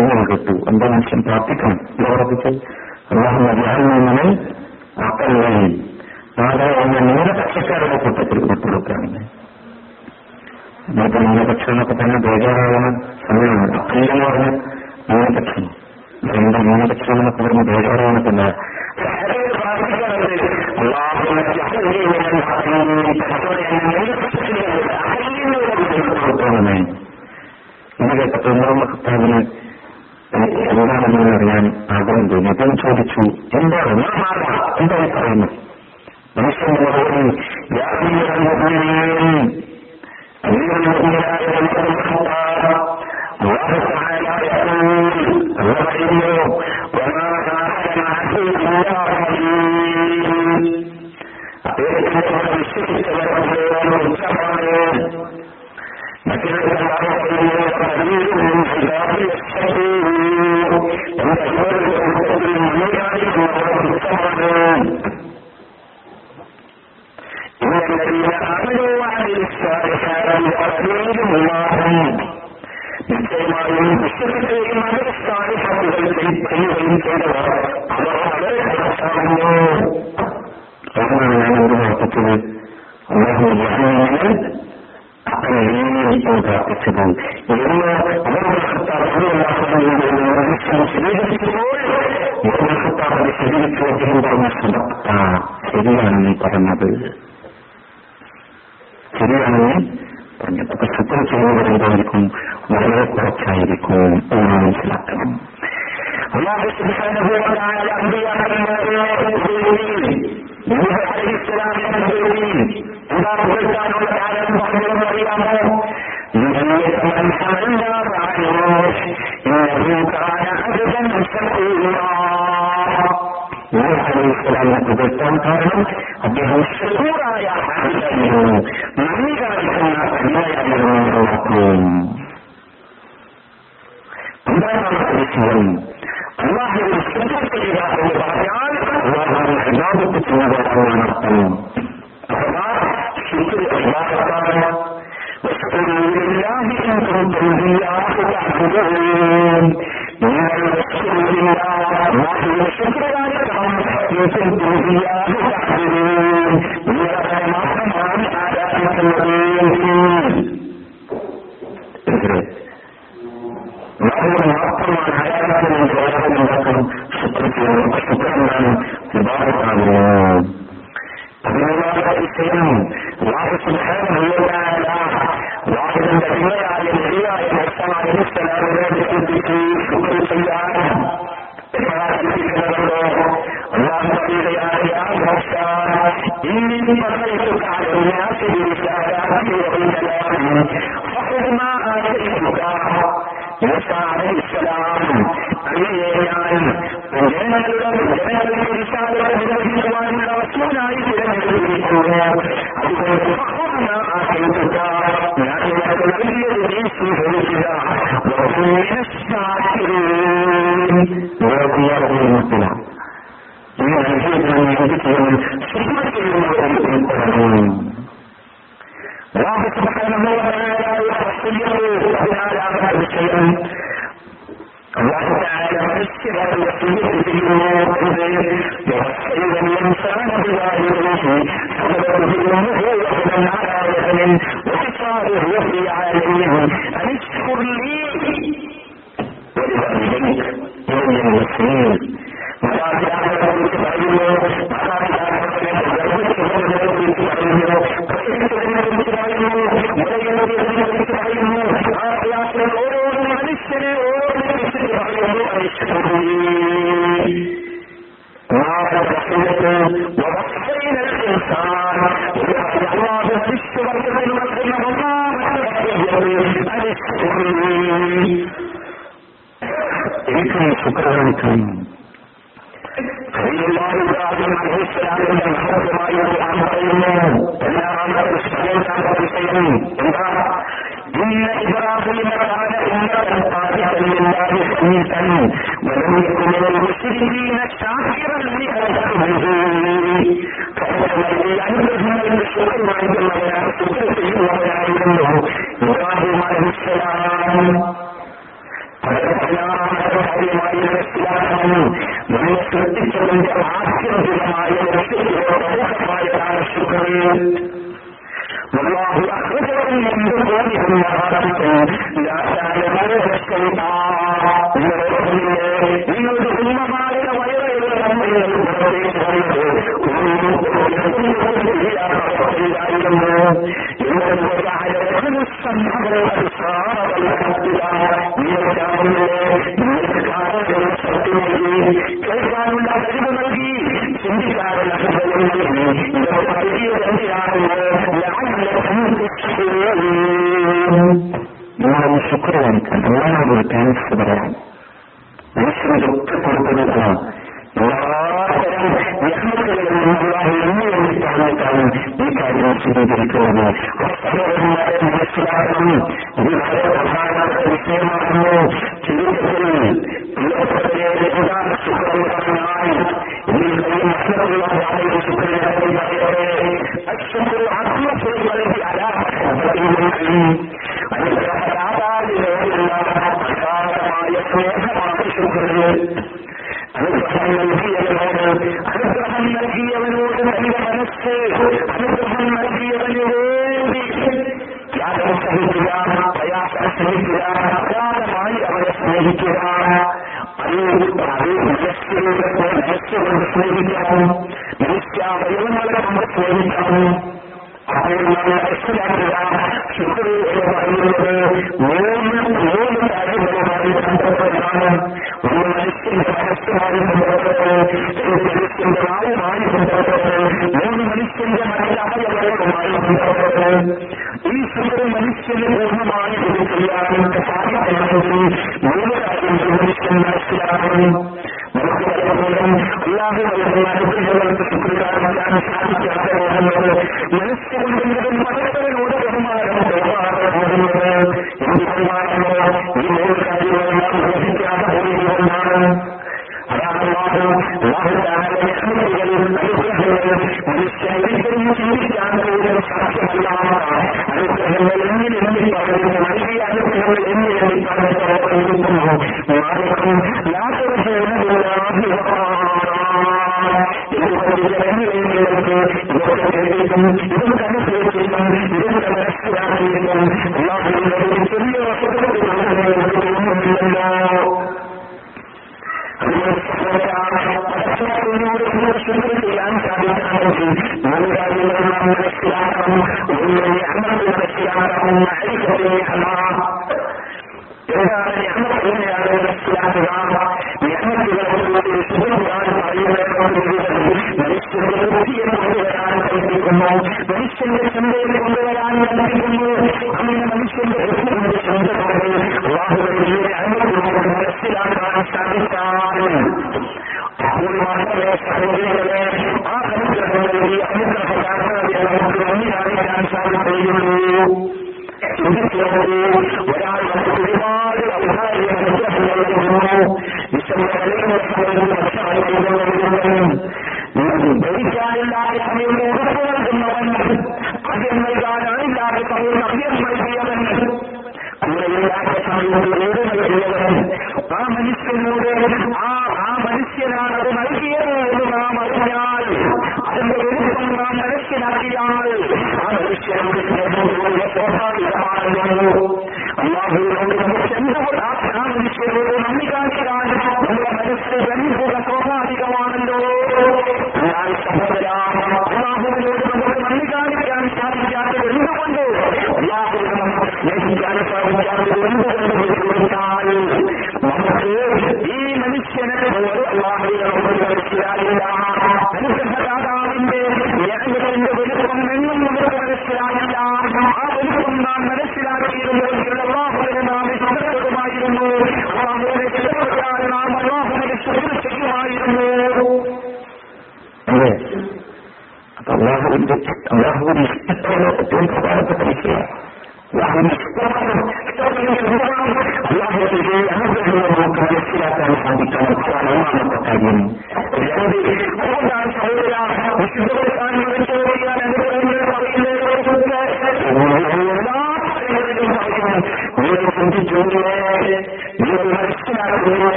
പറഞ്ഞു കൊടുത്തു. എന്താ മനുഷ്യൻ പ്രാർത്ഥിക്കണം? പ്രവർത്തിച്ചാൽ അല്ലാഹു അജ്അൽനീ അഖല്ലീൻ നാളെ എന്നെ ന്യൂനപക്ഷക്കാരുടെ കൂട്ടത്തിൽ ഉൾപ്പെടുത്തുകയാണ്. ഇന്നത്തെ ന്യൂനപക്ഷം എന്നൊക്കെ പറഞ്ഞാൽ ബേജാറാവുന്ന സമയമാണ്. അഖീലെന്ന് പറഞ്ഞ ന്യൂനപക്ഷം, സ്വന്തം ന്യൂനപക്ഷം എന്നൊക്കെ പറഞ്ഞ് ബേജാറാവുന്ന പിന്നെ ഇത് കേട്ടപ്പോൾ ഉമറുൽ എന്താണെന്ന് അറിയാൻ ആഗ്രഹം തോന്നി. അപ്പം ചോദിച്ചു, എന്താണ് എന്തായി പറയുന്നത്? മനുഷ്യൻ ും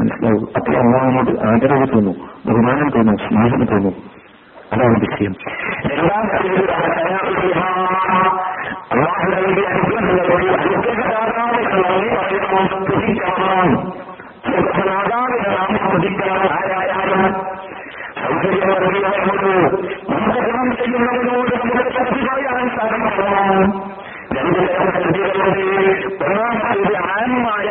മനസ്സിലാവും. അപ്പോൾ അള്ളാഹുവിനോട് ആഗ്രഹം തോന്നും, ബഹുമാനം തോന്നും, സ്നേഹം തോന്നും. അതാണ് വിഷയം. ചെയ്യുന്നവരോട് നമ്മുടെ ശ്രദ്ധിക്കുകയാണ് സാധനം. ആനമായ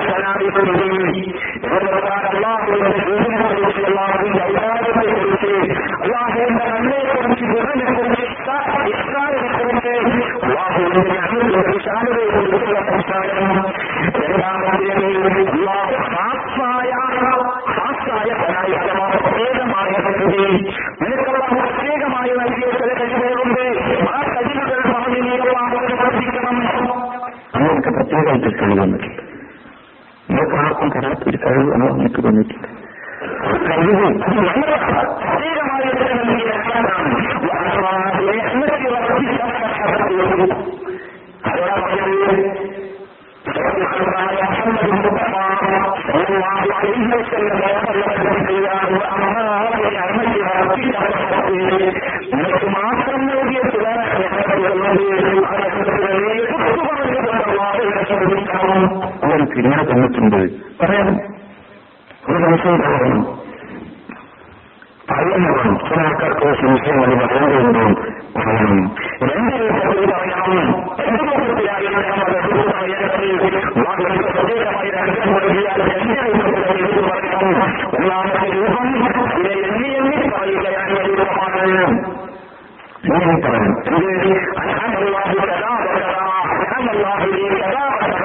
പ്രത്യേകമായ പദ്ധതി നിനക്കുള്ള പ്രത്യേകമായി നൽകിയ ചില കഴിവുകളുണ്ട്. ആ കഴിവുകൾ പ്രവർത്തിക്കണം. അങ്ങനെയൊക്കെ പ്രത്യേകമായിട്ട് കഴിവുന്നില്ല. നമുക്ക് ആർക്കും തരാത്തൊരു കഴിവ് അന്ന് എനിക്ക് തന്നിട്ടില്ല. കഴിവ് അത് വളരെ പ്രത്യേകമായ നിനക്ക് മാത്രം നൽകിയ ചില അവർക്ക് ഇങ്ങനെ തന്നിട്ടുണ്ട് പറയാനും ഒരു ദിവസം പറയണം പറയുന്നതാണ്. ചില ആൾക്കാർക്ക് സംശയം അത് പറയുന്നതുകൊണ്ടും പറയണം. രണ്ട് ദിവസത്തിൽ പറയണം. രണ്ട് ദിവസത്തിലായി പ്രത്യേകമായി രഹസ്യം നൽകിയാൽ രണ്ട് ദിവസത്തിൽ പറയണം. ഒന്നാമത്തെ രൂപം ഇതിനെ എണ്ണി എണ്ണി പറയുകയാണ് രൂപമാണ്. ഇങ്ങനെ പറയണം സാധിക്കാത്തതാണ്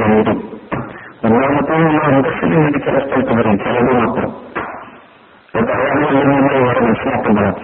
ഗൗരവം. ഒന്നാമത്തോളം അന്തസ്സിന് വേണ്ടി ചില സ്ഥലത്ത് വരും ചിലവ് മാത്രം മനസ്സിലാക്കുന്നതാണ്.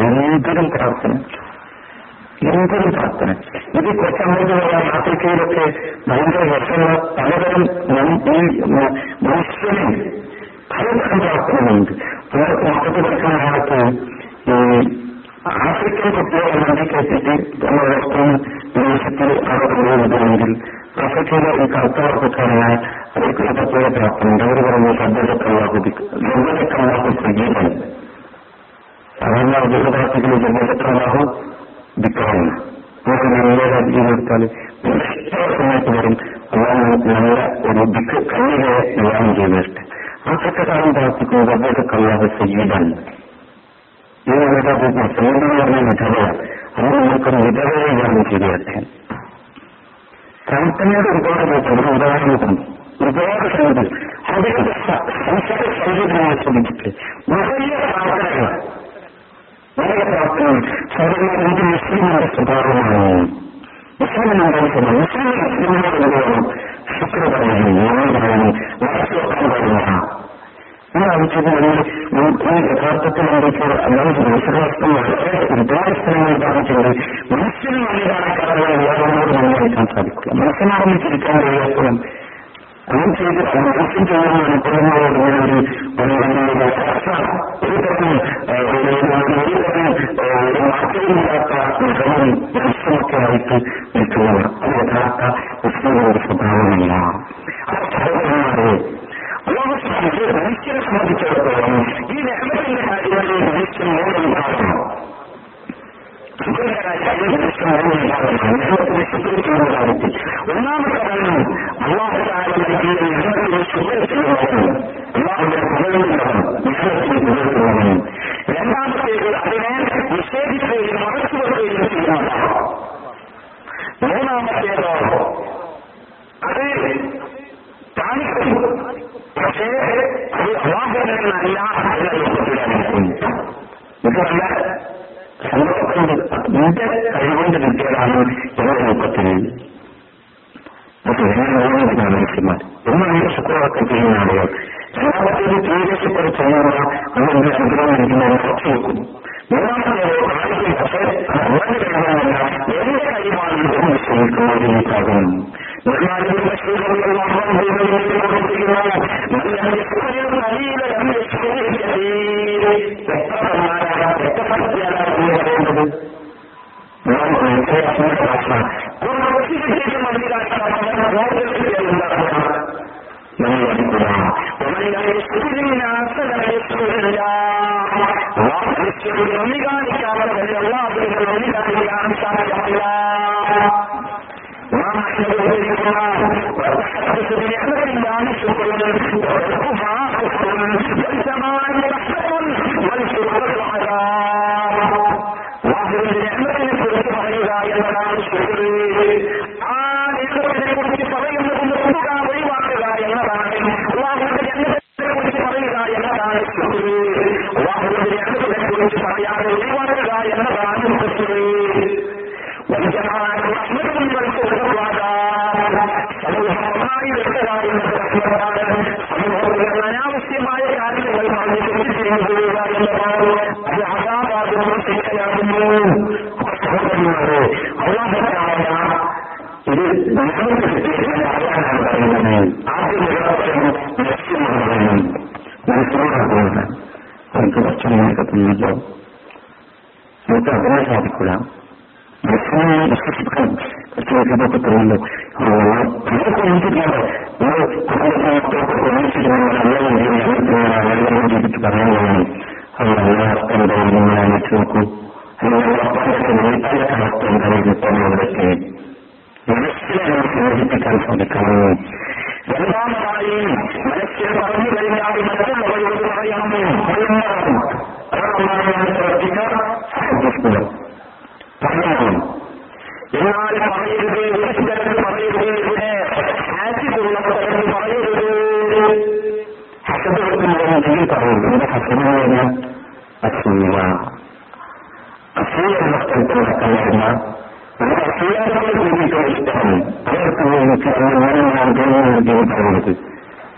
നിരന്തരം പ്രാർത്ഥന നിരന്തരം പ്രാർത്ഥന ഇത് കുറച്ചാളുകളായ ആഫ്രിക്കയിലൊക്കെ ഭയങ്കര വർഷങ്ങൾ പലതരം മനുഷ്യനും പലതരം പ്രാർത്ഥനകളുണ്ട്. മുപ്പത് വർഷമായിട്ട് ഈ ആഫ്രിക്കൻ കുട്ടികളെ മണ്ണിക്കെത്തിയിട്ട് ഒപ്പം വിദേശത്തിൽ അവർ പോകുന്നതാണെങ്കിൽ ആഫ്രിക്കയിലെ ഈ കർത്തവർക്കൊക്കെയായ അവർക്കൊരു പ്രത്യേക പ്രാർത്ഥനയുണ്ട്. അവർ പറഞ്ഞ ശബ്ദക്കല്ലാഹുബി ജമ്പലക്കല്ലാഹു സജീവൻ സാധാരണ ദുരിതാർത്ഥികൾ ജമ്പലക്കല്ലാഹു ദിക്കാണ്. നമുക്ക് നല്ല രീതിയിലെടുത്താൽ സമയത്ത് വരും. അതാണ് നമുക്ക് നല്ല ഒരു ദിക്ക് കണ്ണിലെ വിവാഹം ചെയ്തിട്ട് ആ ചട്ടക്കാലം പ്രാർത്ഥിക്കും ജമ്പലക്കല്ലാഹു സജീവൻ. ഈ വിധത്തിൽ സംഗീതം പറഞ്ഞ വിധവയാണ്. അത് നമുക്ക് വിധവയെ വിവാഹം ചെയ്തിട്ട് പ്രാർത്ഥനയുടെ ഒരുപാട് പേരുണ്ട്. ഒരു ഉദാഹരണത്തിന് ഒരുപാട് സംഗീതം അതിന്റെ സംസ്കൃത സംഗീതമായി ശ്രമിച്ചിട്ട് വലിയ പ്രാർത്ഥനകൾ വലിയ പ്രാർത്ഥന സാധാരണ ഇത് മുസ്ലിമിന്റെ സ്വഭാവമാണ്. മുസ്ലിമിന് ഉണ്ടാകുന്നത് മുസ്ലിം മുസ്ലിമിനോട് എന്തുവേണം ശുക്ര പറയണം ഞാൻ പറയണം വാർത്തവെക്കാൻ പറയുക. ഈ ആവശ്യത്തിനുള്ളിൽ ഈ യഥാർത്ഥത്തിൽ എന്തൊക്കെ അതായത് വിശ്വാസം വളരെ ഒരുപാട് സ്ഥലങ്ങൾ പറഞ്ഞിട്ടുണ്ട്. മനസ്സിന് വേണ്ടിയാണ് കാരണം എല്ലാവരോടും അനുഭവിക്കാൻ സാധിക്കുക. മനസ്സിനാണെന്ന് ചിരിക്കാൻ കഴിയാത്തതും അങ്ങനെ ചെയ്ത് മനസ്സിൽ ചെയ്യുന്ന അനുഭവങ്ങളോട് ഒരു ഒരു തരം ഒരു തരം ഒരു മാറ്റമില്ലാത്ത ഗ്രഹവും മനസ്സുമൊക്കെ ആയിട്ട് നിൽക്കുന്നവർ അത് യഥാർത്ഥ മുസ്ലിങ്ങളുടെ സ്വഭാവമല്ല. ആ സഹോദരന്മാരെ മനുഷ്യനെ സംബന്ധിച്ചിടത്തോളം ഈ രഹ്മത്തിന്റെ കാര്യങ്ങളിൽ മനുഷ്യൻ മൂന്ന് വിഭാഗമാണ്. മനുഷ്യൻ മൂന്ന് വിഭാഗമാണ് വിശുദ്ധീകരിക്കുന്ന കാര്യത്തിൽ. ഒന്നാമത്തെ കാരണം അല്ലാഹു തആല നൽകിയ നിയമത്തെ ശുദ്ധീകരിക്കുന്നവനും അല്ലാഹുവിന്റെ ഗുണങ്ങളുള്ളവനും വിശ്വസിച്ച് നിലനിൽക്കുന്നവനും. രണ്ടാമത്തേത് അതിനെ നിഷേധിക്കുകയും മറച്ചുവെക്കുകയും ചെയ്യുന്നതാണ്. മൂന്നാമത്തേതോ അത് താനിക്കും പക്ഷേ അത് അള്ളാഹുവിനല്ല ഇതല്ല സമ്പത്ത് നിന്റെ കഴിവുകൊണ്ട് കിട്ടിയതാണ് ഇവരുടെ രൂപത്തിൽ. എങ്ങനെയാണ് മനുഷ്യന്മാർ ഒന്നാണ് ശുക്രവൊക്കെ ചെയ്യുന്ന ആളുകൾ. രണ്ടാമത്തേത് തീരശുക്ര ചെയ്യുന്നവർ അവരുടെ അനുഗ്രഹം നൽകുന്നവർ കുറച്ച് വെക്കുന്നു. മൂന്നാമത്തേതോ കാലത്തിൽ പക്ഷേ അവരുടെ കഴിവല്ല എന്റെ കഴിവാണ് വിശ്വസിക്കുന്നവരിലേക്കാകും. നിർമ്മാണത്തിൽ ാണ്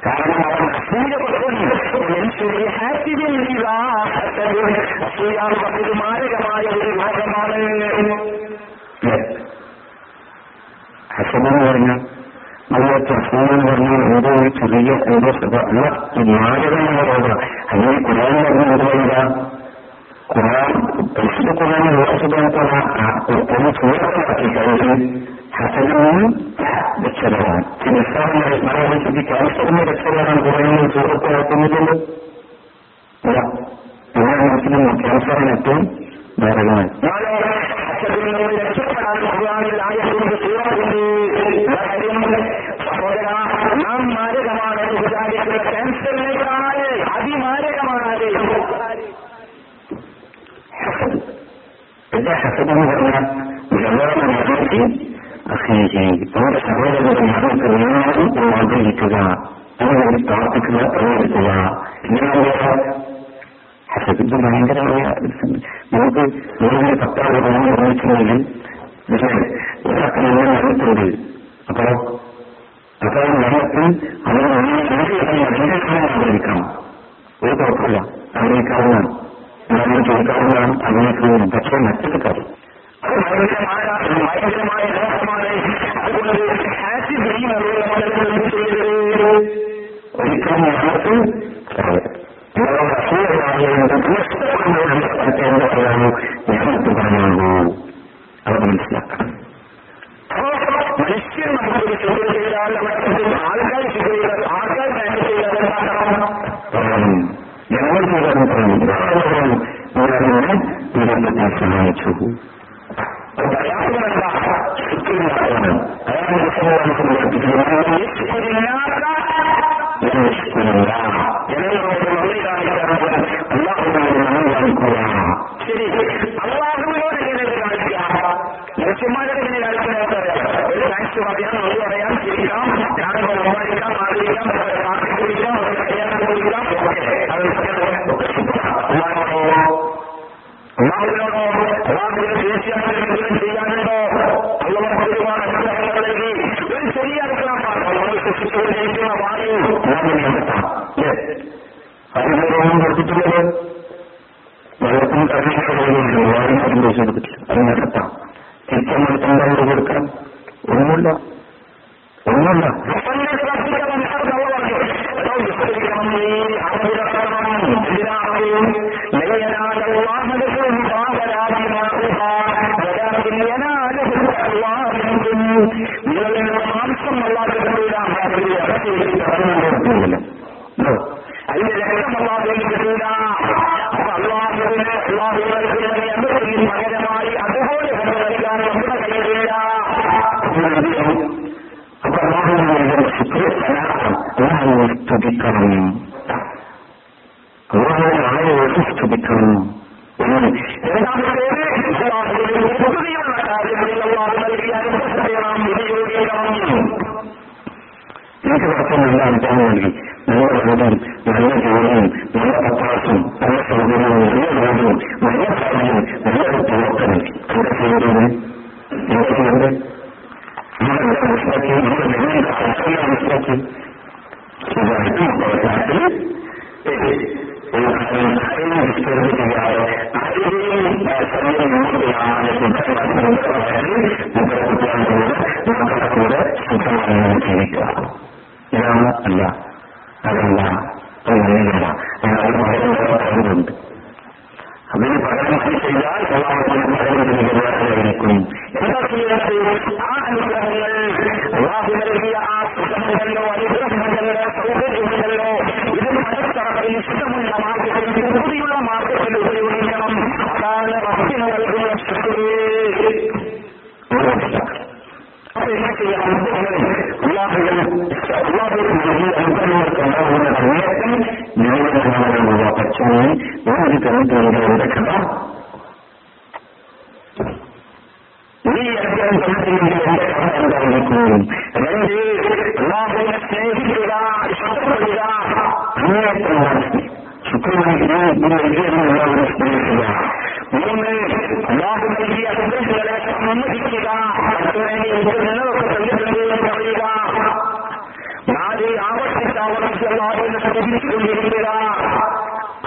കാരണം അവർ നസീയ പറഞ്ഞത് മാരകമായ ഒരു ഭാഗമാണ്. ഹസനെന്ന് പറഞ്ഞാൽ അതിലൊക്കെ ഹസനെന്ന് പറഞ്ഞാൽ ഓരോ ചെറിയ ഓരോ അല്ല മാരകമായ രോഗം. അങ്ങനെ ഖുർആൻ പറഞ്ഞ ഒരുപാട് ഖുർആൻ പരിശുദ്ധ ഖുർആൻ രോഗസുഖാക്കുള്ള ഒന്ന് സൂര്യമാക്കി കഴിഞ്ഞാൽ ഹസനും രക്ഷകരാണ്. നിസ്സാരമായി മലയാളം ശ്രദ്ധിക്കുക, അവസരങ്ങൾ രക്ഷകരാണ് കുറയുന്നത് സൂര്യത്തിലാക്കുന്നില്ലല്ലോ. എല്ലാ മനസ്സിലും അവസരം ഏറ്റവും ധാരകമായി എല്ലാ ഹസനെന്ന് പറഞ്ഞാൽ മലയാളത്തിൽ നമ്മുടെ സഹോദരങ്ങളുടെ മകൾക്ക് എല്ലാവരും ആഗ്രഹിക്കുക, അതുപോലെ പ്രാർത്ഥിക്കുക, പ്രവർത്തിക്കുക. ഇങ്ങനെയുള്ള ഹസബിന്റെ ഭയങ്കരമായ നമുക്ക് നൂറിന് പത്താറ് പതിനൊന്ന് നിർമ്മിച്ചിട്ടുണ്ടെങ്കിൽ അറിയത്തുണ്ട്. അപ്പോ അത്തരം ലോകത്തിൽ അവർ വളരെ കാലം ആഗ്രഹിക്കണം, ഒരു കുഴപ്പമില്ല, ആഗ്രഹിക്കാവുന്നതാണ്, എല്ലാവരും ചോദിക്കാവുന്നതാണ്, ആഗ്രഹിക്കുന്നതാണ്. പക്ഷേ മറ്റൊരു കാര്യം ഭയങ്കരമായ ലോകമാണ്. അതുകൊണ്ട് ഒരിക്കലും നമുക്ക് എന്താ പറയാമോ ഞാനൊക്കെ പറഞ്ഞുള്ളൂ. അവർ മനസ്സിലാക്കണം മനുഷ്യൻ നമുക്ക് ചോദ്യം ചെയ്താൽ ആൾക്കാർ ചെയ്താൽ ആൾക്കാർ ബാങ്ക് ചെയ്താൽ ഞങ്ങൾ ചെയ്താലും പറയുന്നു ദുരന്തത്തെ സഹായിച്ചു.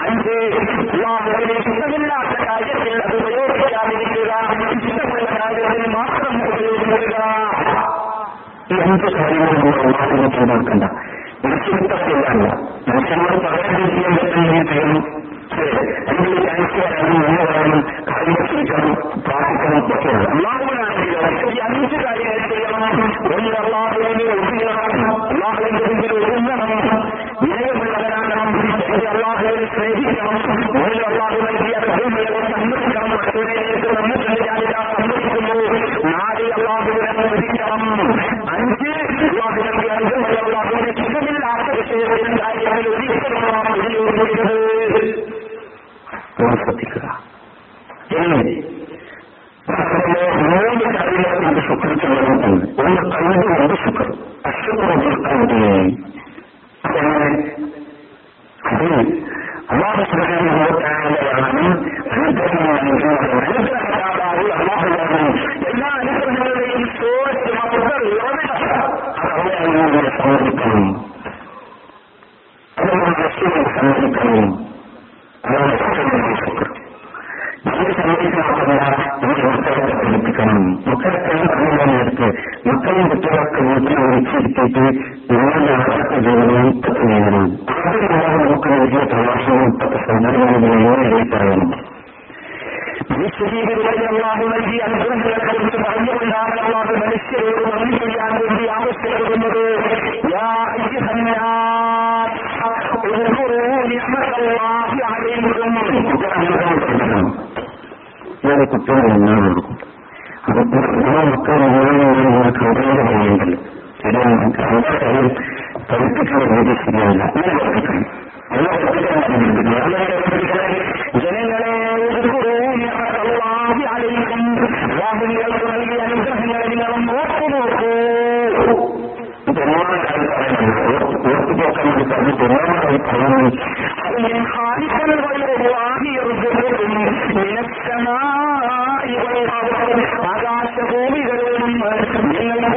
അഞ്ച് ഇഷ്ടമില്ലാത്ത കാര്യത്തിൽ അത് ഉപയോഗിക്കാതിരിക്കുക, ഇഷ്ടമുള്ള കാര്യത്തിൽ മാത്രം ഉപയോഗിക്കുക. ഈ അഞ്ച് കാര്യങ്ങൾ നമ്മൾ ചെയ്തുകൊടുക്കണ്ട. മനുഷ്യർക്ക് ശരിയല്ല, മനുഷ്യന്മാർ പകരം ചെയ്യാൻ പറ്റുന്ന കഴിയും. അല്ലെങ്കിൽ ക്യാൻസറായാലും എണ്ണയായാലും കാര്യങ്ങൾ ചെയ്യണം, പ്രാർത്ഥിക്കണം, ഒക്കെയാണ്. അല്ലാഹുവിനാണെങ്കിൽ ഈ അഞ്ച് കാര്യങ്ങൾ ചെയ്യണം. ഒരു അള്ളാഹുവിനെ ഒഴിയണം, അള്ളാഹുവിന്റെ മുമ്പിൽ ഒഴുകണം, വിനയമുള്ളവരാകണം, ഒരു അള്ളാഹുവിനെ സ്നേഹിക്കണം, ഒരു അള്ളാഹുവിനെ സംരക്ഷിക്കണം. മറ്റൊരു നമുക്ക് ഞാനിതാ സംരക്ഷിക്കുന്നു. നാല് അള്ളാഹുവിനെ സ്നേഹിക്കണം. അഞ്ച് അള്ളാഹുവിനെ അഞ്ചുള്ള അള്ളാഹുവിനെ ഇഷ്ടമില്ലാത്ത വിഷയങ്ങളിൽ കാര്യങ്ങളിൽ ഒരിക്കലുമാണ് ഇതിൽ ശ്രദ്ധിക്കുക. എങ്ങനെ മൂന്ന് കാര്യങ്ങൾ കൊണ്ട് ശുക്ർ ചെയ്യണമെന്ന്, ഒന്ന് കഴിവ് കൊണ്ട് ശുക്ർ, അശുക്രേ അതെങ്ങനെ അത് അവാദസുഖാണെന്നും അനുഗ്രഹങ്ങളാണ്. അവാഹനാണ് എല്ലാ അനുഗ്രഹങ്ങളുടെയും സോഴ്സ് മാത്രം അവരെ സമ്മതിക്കണം, അവരുടെ ലക്ഷ്യങ്ങൾ സമ്മതിക്കണം. നമുക്ക് സമ്മതിക്കാവുന്ന നമുക്ക് മക്കളെ പഠിപ്പിക്കണം. മക്കളെ പറഞ്ഞിടത്ത് മക്കളും കുട്ടികൾക്ക് വീട്ടിൽ വിളിച്ചിരുത്തിയിട്ട് നിങ്ങളുടെ ആദ്യത്തെ ജീവിതം ഇപ്പത്തെ നേടണം. ആദ്യം നമുക്ക് വലിയ പ്രഭാഷണം ഇപ്പത്തെ സൗന്ദര്യങ്ങളോ എഴുതി പറയണം. മനുഷ്യജീവികളിൽ അല്ലാഹു നൽകിയ അനുഗ്രഹങ്ങളെക്കുറിച്ച് പറഞ്ഞുകൊണ്ടാണ് അല്ലാഹു മനുഷ്യരോട് നന്ദി ചെയ്യാൻ വേണ്ടി ആവശ്യപ്പെടുന്നത്. ഇവരെ കുട്ടികൾ എല്ലാം കൊടുക്കും. അപ്പൊ മക്കൾ കൗരവത പറയുന്നുണ്ടല്ലോ, കൗരവതയിൽ പഠിപ്പിക്കുന്ന രീതി ശരിയല്ല. അങ്ങനെ പഠിപ്പിക്കണം, എല്ലാം പഠിപ്പിക്കാൻ. ജനങ്ങളെ നിങ്ങൾക്ക് നൽകിയ അനുഗ്രഹങ്ങളെ നിങ്ങൾ ഓർത്തു നോക്കൂ. ഇതെല്ലാവരും ഓർത്തുപോക്കാൻ വേണ്ടി പറഞ്ഞിട്ട് എല്ലാവരും പറയുന്നു. ആകാശഭൂമികളും നിങ്ങൾ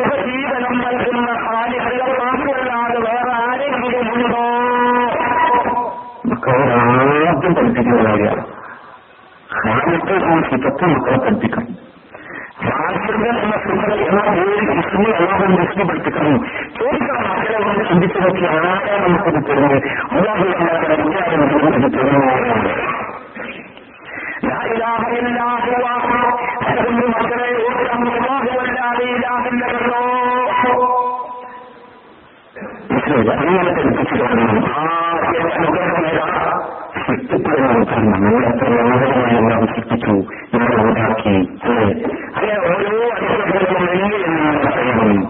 ഉപജീവനം നൽകുന്ന ഖാലിഖുകൾ മാത്രമല്ലാതെ വേറെ ആരെങ്കിലും ഉണ്ടോ? മക്കളോരാദ്യം പഠിപ്പിക്കുന്ന കാര്യമാണ് ഖാലിഖ് എന്ന സിഫത്ത്. മക്കളെ പഠിപ്പിക്കണം ഖാലിഖ് എന്ന സിഫത്ത് എന്ന പേരിൽ മുസ്ലിം എല്ലാവരും മുസ്ലിം പഠിപ്പിക്കണം. ചോദിക്കണം മക്കളെ കൊണ്ട് ചിന്തിച്ചു നോക്കി ആരാ നമുക്കത് തരുന്നത്? അല്ലാഹുവില്ലാതെ എല്ലാവരും നമുക്കത് തരുന്നതാണ്. മക്കളെ ഇല്ലാതെല്ലോ അങ്ങനെ പഠിപ്പിച്ചു തുടങ്ങണം. എല്ലാം സൃഷ്ടിച്ചു ഇവിടെ ഉണ്ടാക്കി അങ്ങനെ ഓരോ അനുഗ്രഹങ്ങളും പറയണം.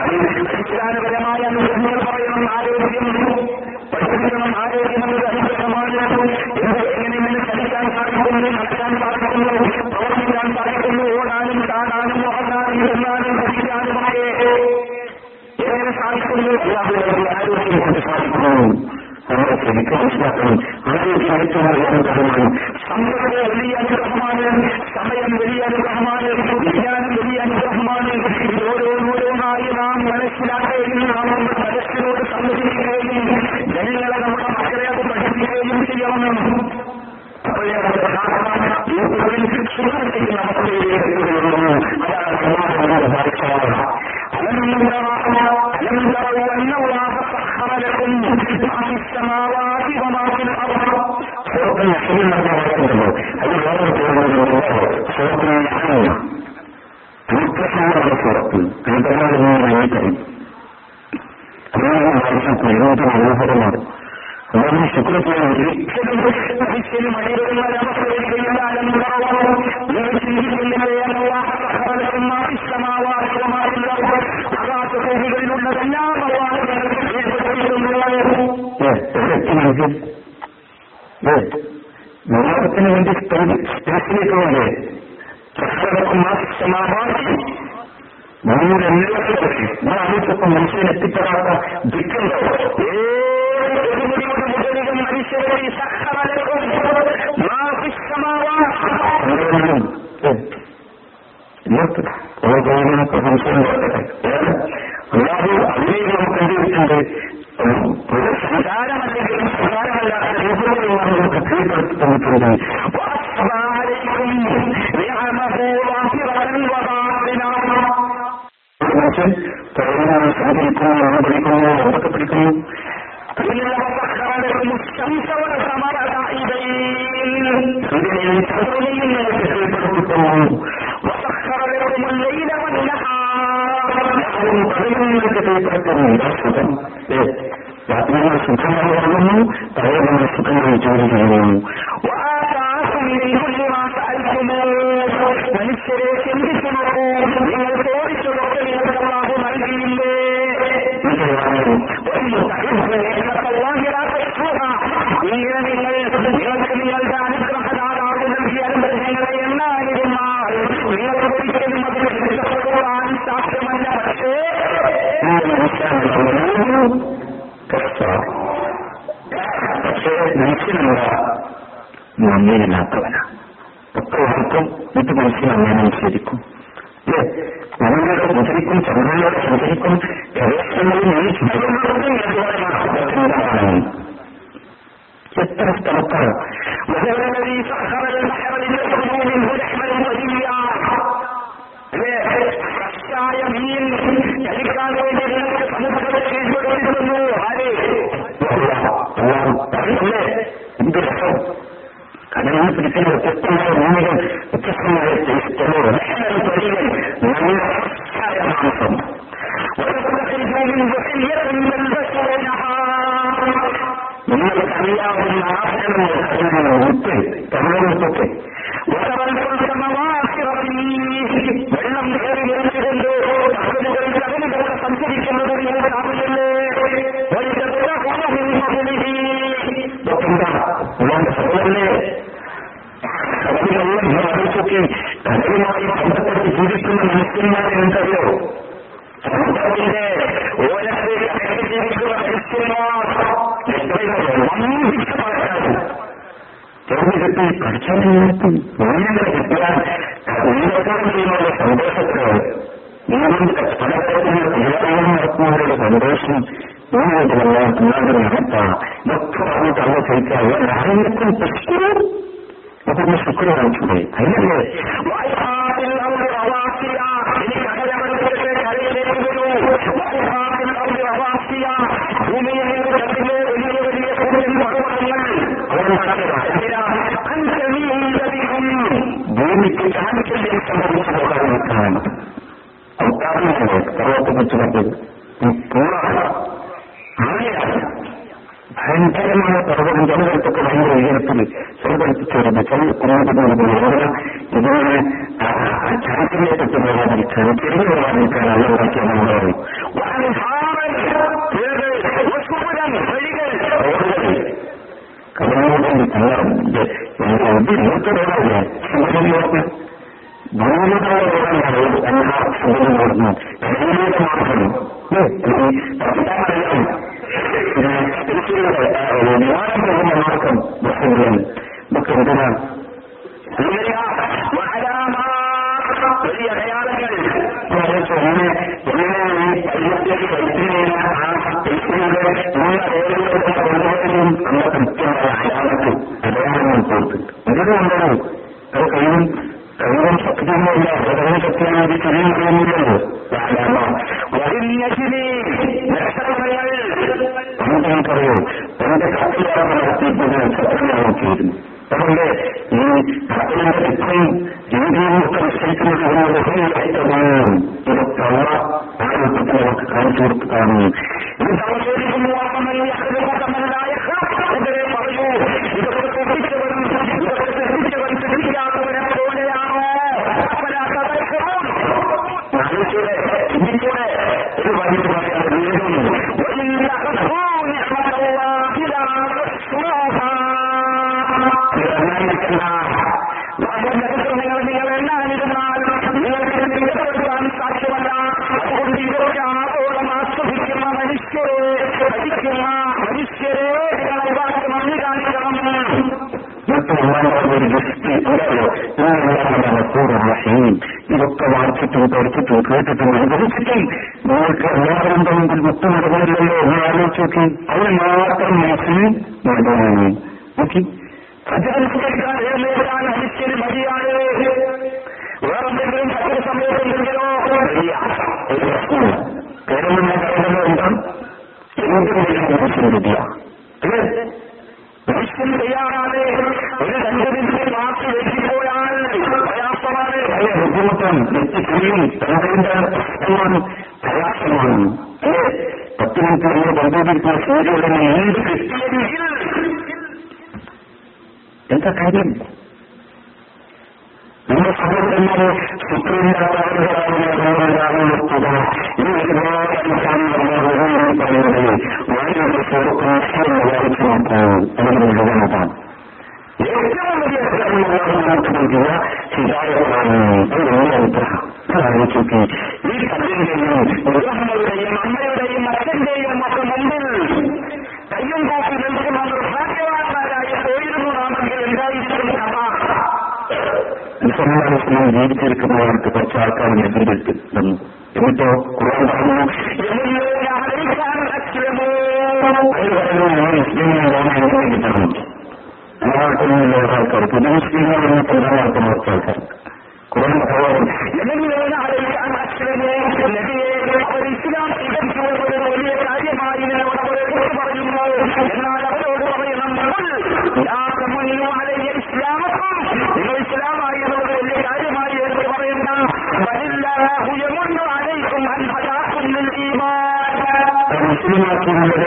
അതിന് അടിസ്ഥാനപരമായ അനുഗ്രഹങ്ങൾ പറയണം. ആരോഗ്യം പഠിപ്പിക്കണം. ആരോഗ്യം എന്നത് അനുഗ്രഹമാണ്. എങ്ങനെ ഇങ്ങനെ പഠിക്കാൻ സാധിക്കുന്നു, നടക്കാൻ സാധിക്കുന്നു, പ്രവർത്തിക്കാൻ സാധിക്കുന്നു, ഓടാനും താടാനും ഉറങ്ങാനും ഇരുന്നാലും പഠിക്കാനുമൊക്കെ എങ്ങനെ സാധിക്കുന്നു? എല്ലാവരും ആരോഗ്യം കൊണ്ട് സാധിക്കുന്നു. നമ്മുടെ ശരിക്കും മനസ്സിലാക്കണം. ആരോഗ്യം ഏറ്റവും വലിയ അനുഗ്രഹമാണ്. സമ്പത്ത് വലിയ അനുഗ്രഹമാണ്. സമയം വലിയ അനുഗ്രഹമാണ്. വിജ്ഞാനം വലിയ അനുഗ്രഹമാണ്. ഓരോന്നോരോന്നായി നാം മനസ്സിലാക്കുകയും നാം നമ്മുടെ മനസ്സിനോട് സംരക്ഷിക്കുകയും ജനങ്ങളെ നമ്മുടെ മക്കളെ അത് പഠിപ്പിക്കുകയും ചെയ്യണം. അപ്പോഴേ സുഖത്തേക്ക് നമുക്ക് അതാണ് സാധിച്ചതാണ്. ലോകത്തിന് വേണ്ടി സ്പേസിലേക്ക് പോലെ സമാവാസി നമ്മുടെ എല്ലാവരും പക്ഷേ ഞാൻ അറിയിച്ചപ്പോൾ മനുഷ്യൻ എത്തിപ്പെടാത്ത ദിക്കുണ്ടോ? മനുഷ്യനെ അഭിനയം നമുക്ക് കണ്ടിട്ടുണ്ട്. വികാരമല്ലെങ്കിലും വികാരമല്ലാത്ത രീതിയിലുമാണ് നമുക്ക് കൃത്യപ്പെടുത്തി തന്നിട്ടുണ്ട്. മനുഷ്യൻ പ്രവചനങ്ങൾ സഹകരിക്കുന്നു, നമ്മൾ പഠിക്കുന്നു, എന്തൊക്കെ പഠിക്കുന്നു. രാത്രികൾ സുഖങ്ങൾ ഉറങ്ങുന്നു, പഴയങ്ങൾ സുഖങ്ങൾ ജോലി ചെയ്യുന്നു. മനുഷ്യരെ ചിന്തിക്കുന്നു, നിങ്ങൾ ചോദിച്ചുകൊണ്ട് നിങ്ങളാഹു നൽകിയില്ലേ? ഇങ്ങനെ നിങ്ങൾ നിങ്ങൾക്ക് നിങ്ങളുടെ അനുഗ്രഹദാതാവ് നൽകിയ അനുഗ്രഹങ്ങളെ എണ്ണായിരുന്നാൽ നിങ്ങൾക്ക് ഒരിക്കലും അതിനെ തിരിച്ചപ്പെടുവാൻ സാധ്യമല്ല. പക്ഷേ പക്ഷേ മനുഷ്യനല്ല, നന്ദിയില്ലാത്തവന ഒക്കെവർക്കും ഇത് മനുഷ്യൻ അങ്ങനനുസരിക്കും. മനുഷ്യനോട് മുതലിക്കും ചന്ദ്രനോട് സഞ്ചരിക്കും. ഗവേഷണങ്ങളിൽ ഈ ചുമതലകളും അതുപോലെ എത്ര സ്ഥലത്താണ് എന്ത് രസം. കടലിൽ പിടിക്കുന്ന വ്യത്യസ്തമായ ഭൂമികൾ, വ്യത്യസ്തമായ നിങ്ങൾക്കറിയാവുന്ന ആഭരണങ്ങൾ ഉപ്പ് തമിഴൊക്കെ വെള്ളം കയറി നിറഞ്ഞുകൊണ്ട് കടലുകളിൽ സഞ്ചരിക്കുന്നത് നിങ്ങൾ കാണുന്നില്ലേ? ൊക്കെ കടലുമായി ബന്ധപ്പെട്ട് ജീവിക്കുന്ന മനുഷ്യന്മാരെ ഉണ്ടല്ലോ. സമുദ്രത്തിന്റെ ഓരോ ജീവിക്കുന്ന മനുഷ്യന്മാർ തെരഞ്ഞെടുപ്പിൽ പഠിച്ചവരും മൂല്യങ്ങൾ കിട്ടാൻ ഉയർത്തണം ചെയ്യുന്ന സന്തോഷത്തിലാണ് നിങ്ങളുടെ പലതരത്തിലുള്ള പരിപാടികൾ നടത്തുന്നവരുടെ സന്തോഷം. നിങ്ങളെല്ലാം എല്ലാവരും നടത്താം. ഇതൊക്കെ പറഞ്ഞിട്ട് അവരെ ചോദിച്ചാൽ ആരെങ്കിലും പ്രശ്നവും അതൊന്ന് ശുക്ര കാണിച്ചൂടെ? അതിനല്ലേ ഭൂമിക്ക് ചാൻസിലേക്ക് സംബന്ധിച്ച് നോക്കാൻ വെക്കാനാണ് അവതാരമാണ് സർവത്തെ വെച്ച് കണ്ടത്. പൂർണ്ണ ആനയാണ് ഭയങ്കരമായ പർവ്വതം. ജനകൾക്കൊക്കെ ഭയങ്കര ഉയരത്തിൽ സംഘടിപ്പിച്ചുവരുന്ന ചില കുടുംബത്തിനുള്ള ഇതിനെ ചാറ്റിനെ തൊട്ട് വരാതിരിക്കാൻ തിരിഞ്ഞു വരാതിരിക്കാൻ അലവാക്കിയ നമ്മളാണ്. കടലോടുകൂടി തള്ളാറുണ്ട്. മൂത്തതോടെ ശുഭനിയോട് ഭൂമിതോടാണ് എല്ലാ ശുഭനിയോടുന്നു മാറുന്നു. നിവാരം പോകുന്ന മാർഗം മുസ്ലിം നമുക്ക് എന്തിനാണ് വലിയ അടയാളങ്ങൾ എങ്ങനെ എങ്ങനെ വൈദ്യുതിയിലെ ആ പൈസയുടെ എല്ലാ ഓരോരുത്തരും നമ്മുടെ കൃത്യമായ അയാൾക്ക് അടയാളങ്ങൾ കൊടുത്തിട്ട് എന്തുകൊണ്ടാണ് അത് കഴിവും കഴിവും ശക്തിയുമില്ല. ഹൃദയം ശക്തിയാണെങ്കിൽ ചെറിയ കഴിയുന്നില്ലല്ലോ. നമുക്കറിയോ തന്റെ കത്തിയാളം നടത്തിയിട്ടൊരു നക്ഷത്രമാക്കിയിരുന്നു. അതുകൊണ്ട് ഈ കത്തിലിന്റെ ചിത്രയും രീതിയും ഒക്കെ നിശ്ചയിക്കുന്നത് ഒരു ലഹരിയായിട്ടാണ്. ഇതൊക്കെ ആ രൂപത്തിൽ നമുക്ക് കാണിച്ചു കൊടുത്തതാണ്. ഇതൊക്കെ ഒക്കെ വായിച്ചിട്ടും പഠിച്ചിട്ടും കേട്ടിട്ടും അനുഭവിച്ചിട്ടും നിങ്ങൾക്ക് എല്ലാവരും മുമ്പിൽ മുട്ടു നടക്കുന്നില്ലല്ലോ എന്ന് ആലോചിച്ച് നോക്കി. അത് മാത്രം മനസ്സിന് നടക്കാനാണ്. നോക്കി മനുഷ്യന് മതിയാണ്. വേറെന്തെങ്കിലും മറ്റൊരു സമയത്തുണ്ടെങ്കിലോ ഒരു പ്രശ്നമില്ല. കേരളമായ എന്താണ് മനുഷ്യനില്ല. മനുഷ്യൻ തയ്യാറാണ്. ഒരു രണ്ടു മിനിറ്റ് മാറ്റി വെക്കുമ്പോഴാണ് പ്രയാസമാണ്. പല ബുദ്ധിമുട്ടും വ്യക്തിക്കുകയും തങ്ങളുടെ പ്രശ്നമാണ്, പ്രയാസമാണ്. അല്ലേ? പത്ത് മിനിറ്റ് നമ്മൾ ബന്ധുവിരിക്കുന്ന സൂര്യനെ എന്ത് കിട്ടിയെങ്കിൽ എന്താ കാര്യം? നമ്മുടെ സഹോദരന്മാരെ അമ്മയുടെയും അച്ഛന്റെയും ഒക്കെ മുമ്പിൽ കയ്യും കൂട്ടി നിൽക്കുന്ന ഭാഗ്യവാന്മാരായ പോയിരുന്നതാണെങ്കിൽ എന്തായിരിക്കും കഥ? മുസൽമാൻ ജീവിച്ചിരിക്കുമ്പോൾ അവർക്ക് കുറച്ച് ആൾക്കാർ എതിർക്കും. എന്നിട്ടോ ഖുർആൻ പറഞ്ഞു ആൾക്കാർക്ക് മുസ്ലിങ്ങൾ ആൾക്കാർക്ക് കുറച്ച് ആൾക്കാർ ഖുർആൻ മുസ്ലിമാക്കി നമ്മുടെ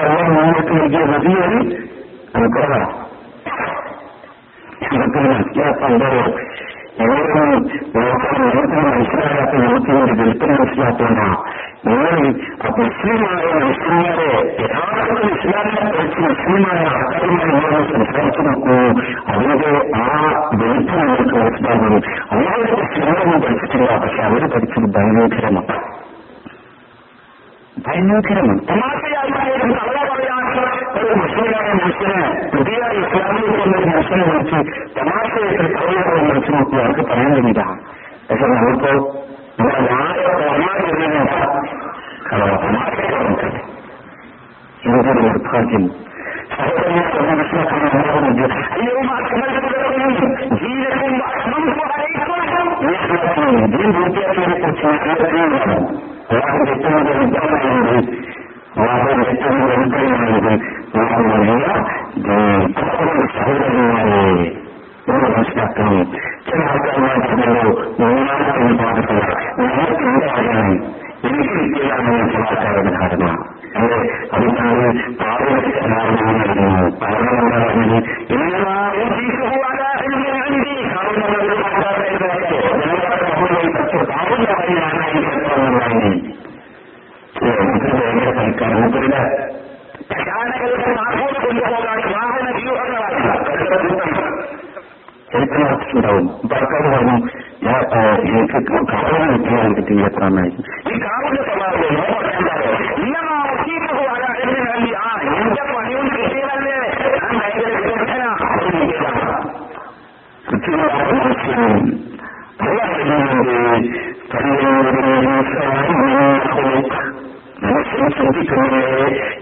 അവർ നിങ്ങൾക്ക് നൽകിയ നദിയാണ് നമുക്കറിയാം. മനസ്സിലാക്കാണ്ടോ എവരും മനസ്സിലാകാത്ത യുവത്തിന്റെ വിൽപ്പന മനസ്സിലാക്കേണ്ട നിങ്ങൾ അപ്പൊ മുസ്ലിമായ മുസ്ലിമാരെ യഥാർത്ഥത്തിൽ ഇസ്ലാമിനെ കുറിച്ച് മുസ്ലിമായ ആൾക്കാരുമായി സംസാരിച്ചു നോക്കൂ. അവരുടെ ആ വെളിച്ചം അവർക്ക് മനസ്സിലാകും. അവരെ കുറിച്ച് നമ്മളൊന്നും പഠിച്ചിട്ടില്ല. പക്ഷെ അവർ പഠിച്ചത് ഭയങ്കരമാണ്. ഭയങ്കരമാണ്. തമാശയായിരുന്നു. അവരെ പറയാൻ ഒരു മുസ്ലിമായ മനുഷ്യനെ പുതിയ ഇസ്ലാമിൽ ഒരു മനുഷ്യനെ കുറിച്ച് തമാശയായിട്ട് കവലകളെ മനസ്സിൽ നോക്കി അവർക്ക് പറയാൻ കഴിയില്ല. പക്ഷെ നമ്മളിപ്പോ ഇതൊരു നിർഭാഗ്യം. ജീവിതത്തിൽ അല്ലാതെ ഏറ്റവും കൂടുതൽ വളരെ ഏറ്റവും കൂടുതൽ സഹോദരന്മാരെ നമ്മൾ മനസ്സിലാക്കണം. ചില ആൾക്കാരുമായി പറഞ്ഞല്ലോ മൂന്നാമത്തെ പാഠത്തിൽ നമുക്ക് എന്താണ് എനിക്ക് കിട്ടിയതാണ് ചില ആൾക്കാരുടെ ധാരണ. അതെ, അതിനാണ് പാഠ്യ ധാരണ നൽകുന്നത്. കാരണം എന്താ പറഞ്ഞത്? ഉണ്ടാവും. സർക്കാർ പറഞ്ഞു എനിക്ക് കാറിന് എത്തിയാൽ കിട്ടിയ എത്രമായി ഈ കാറിന്റെ ശ്രദ്ധിക്കുന്നത്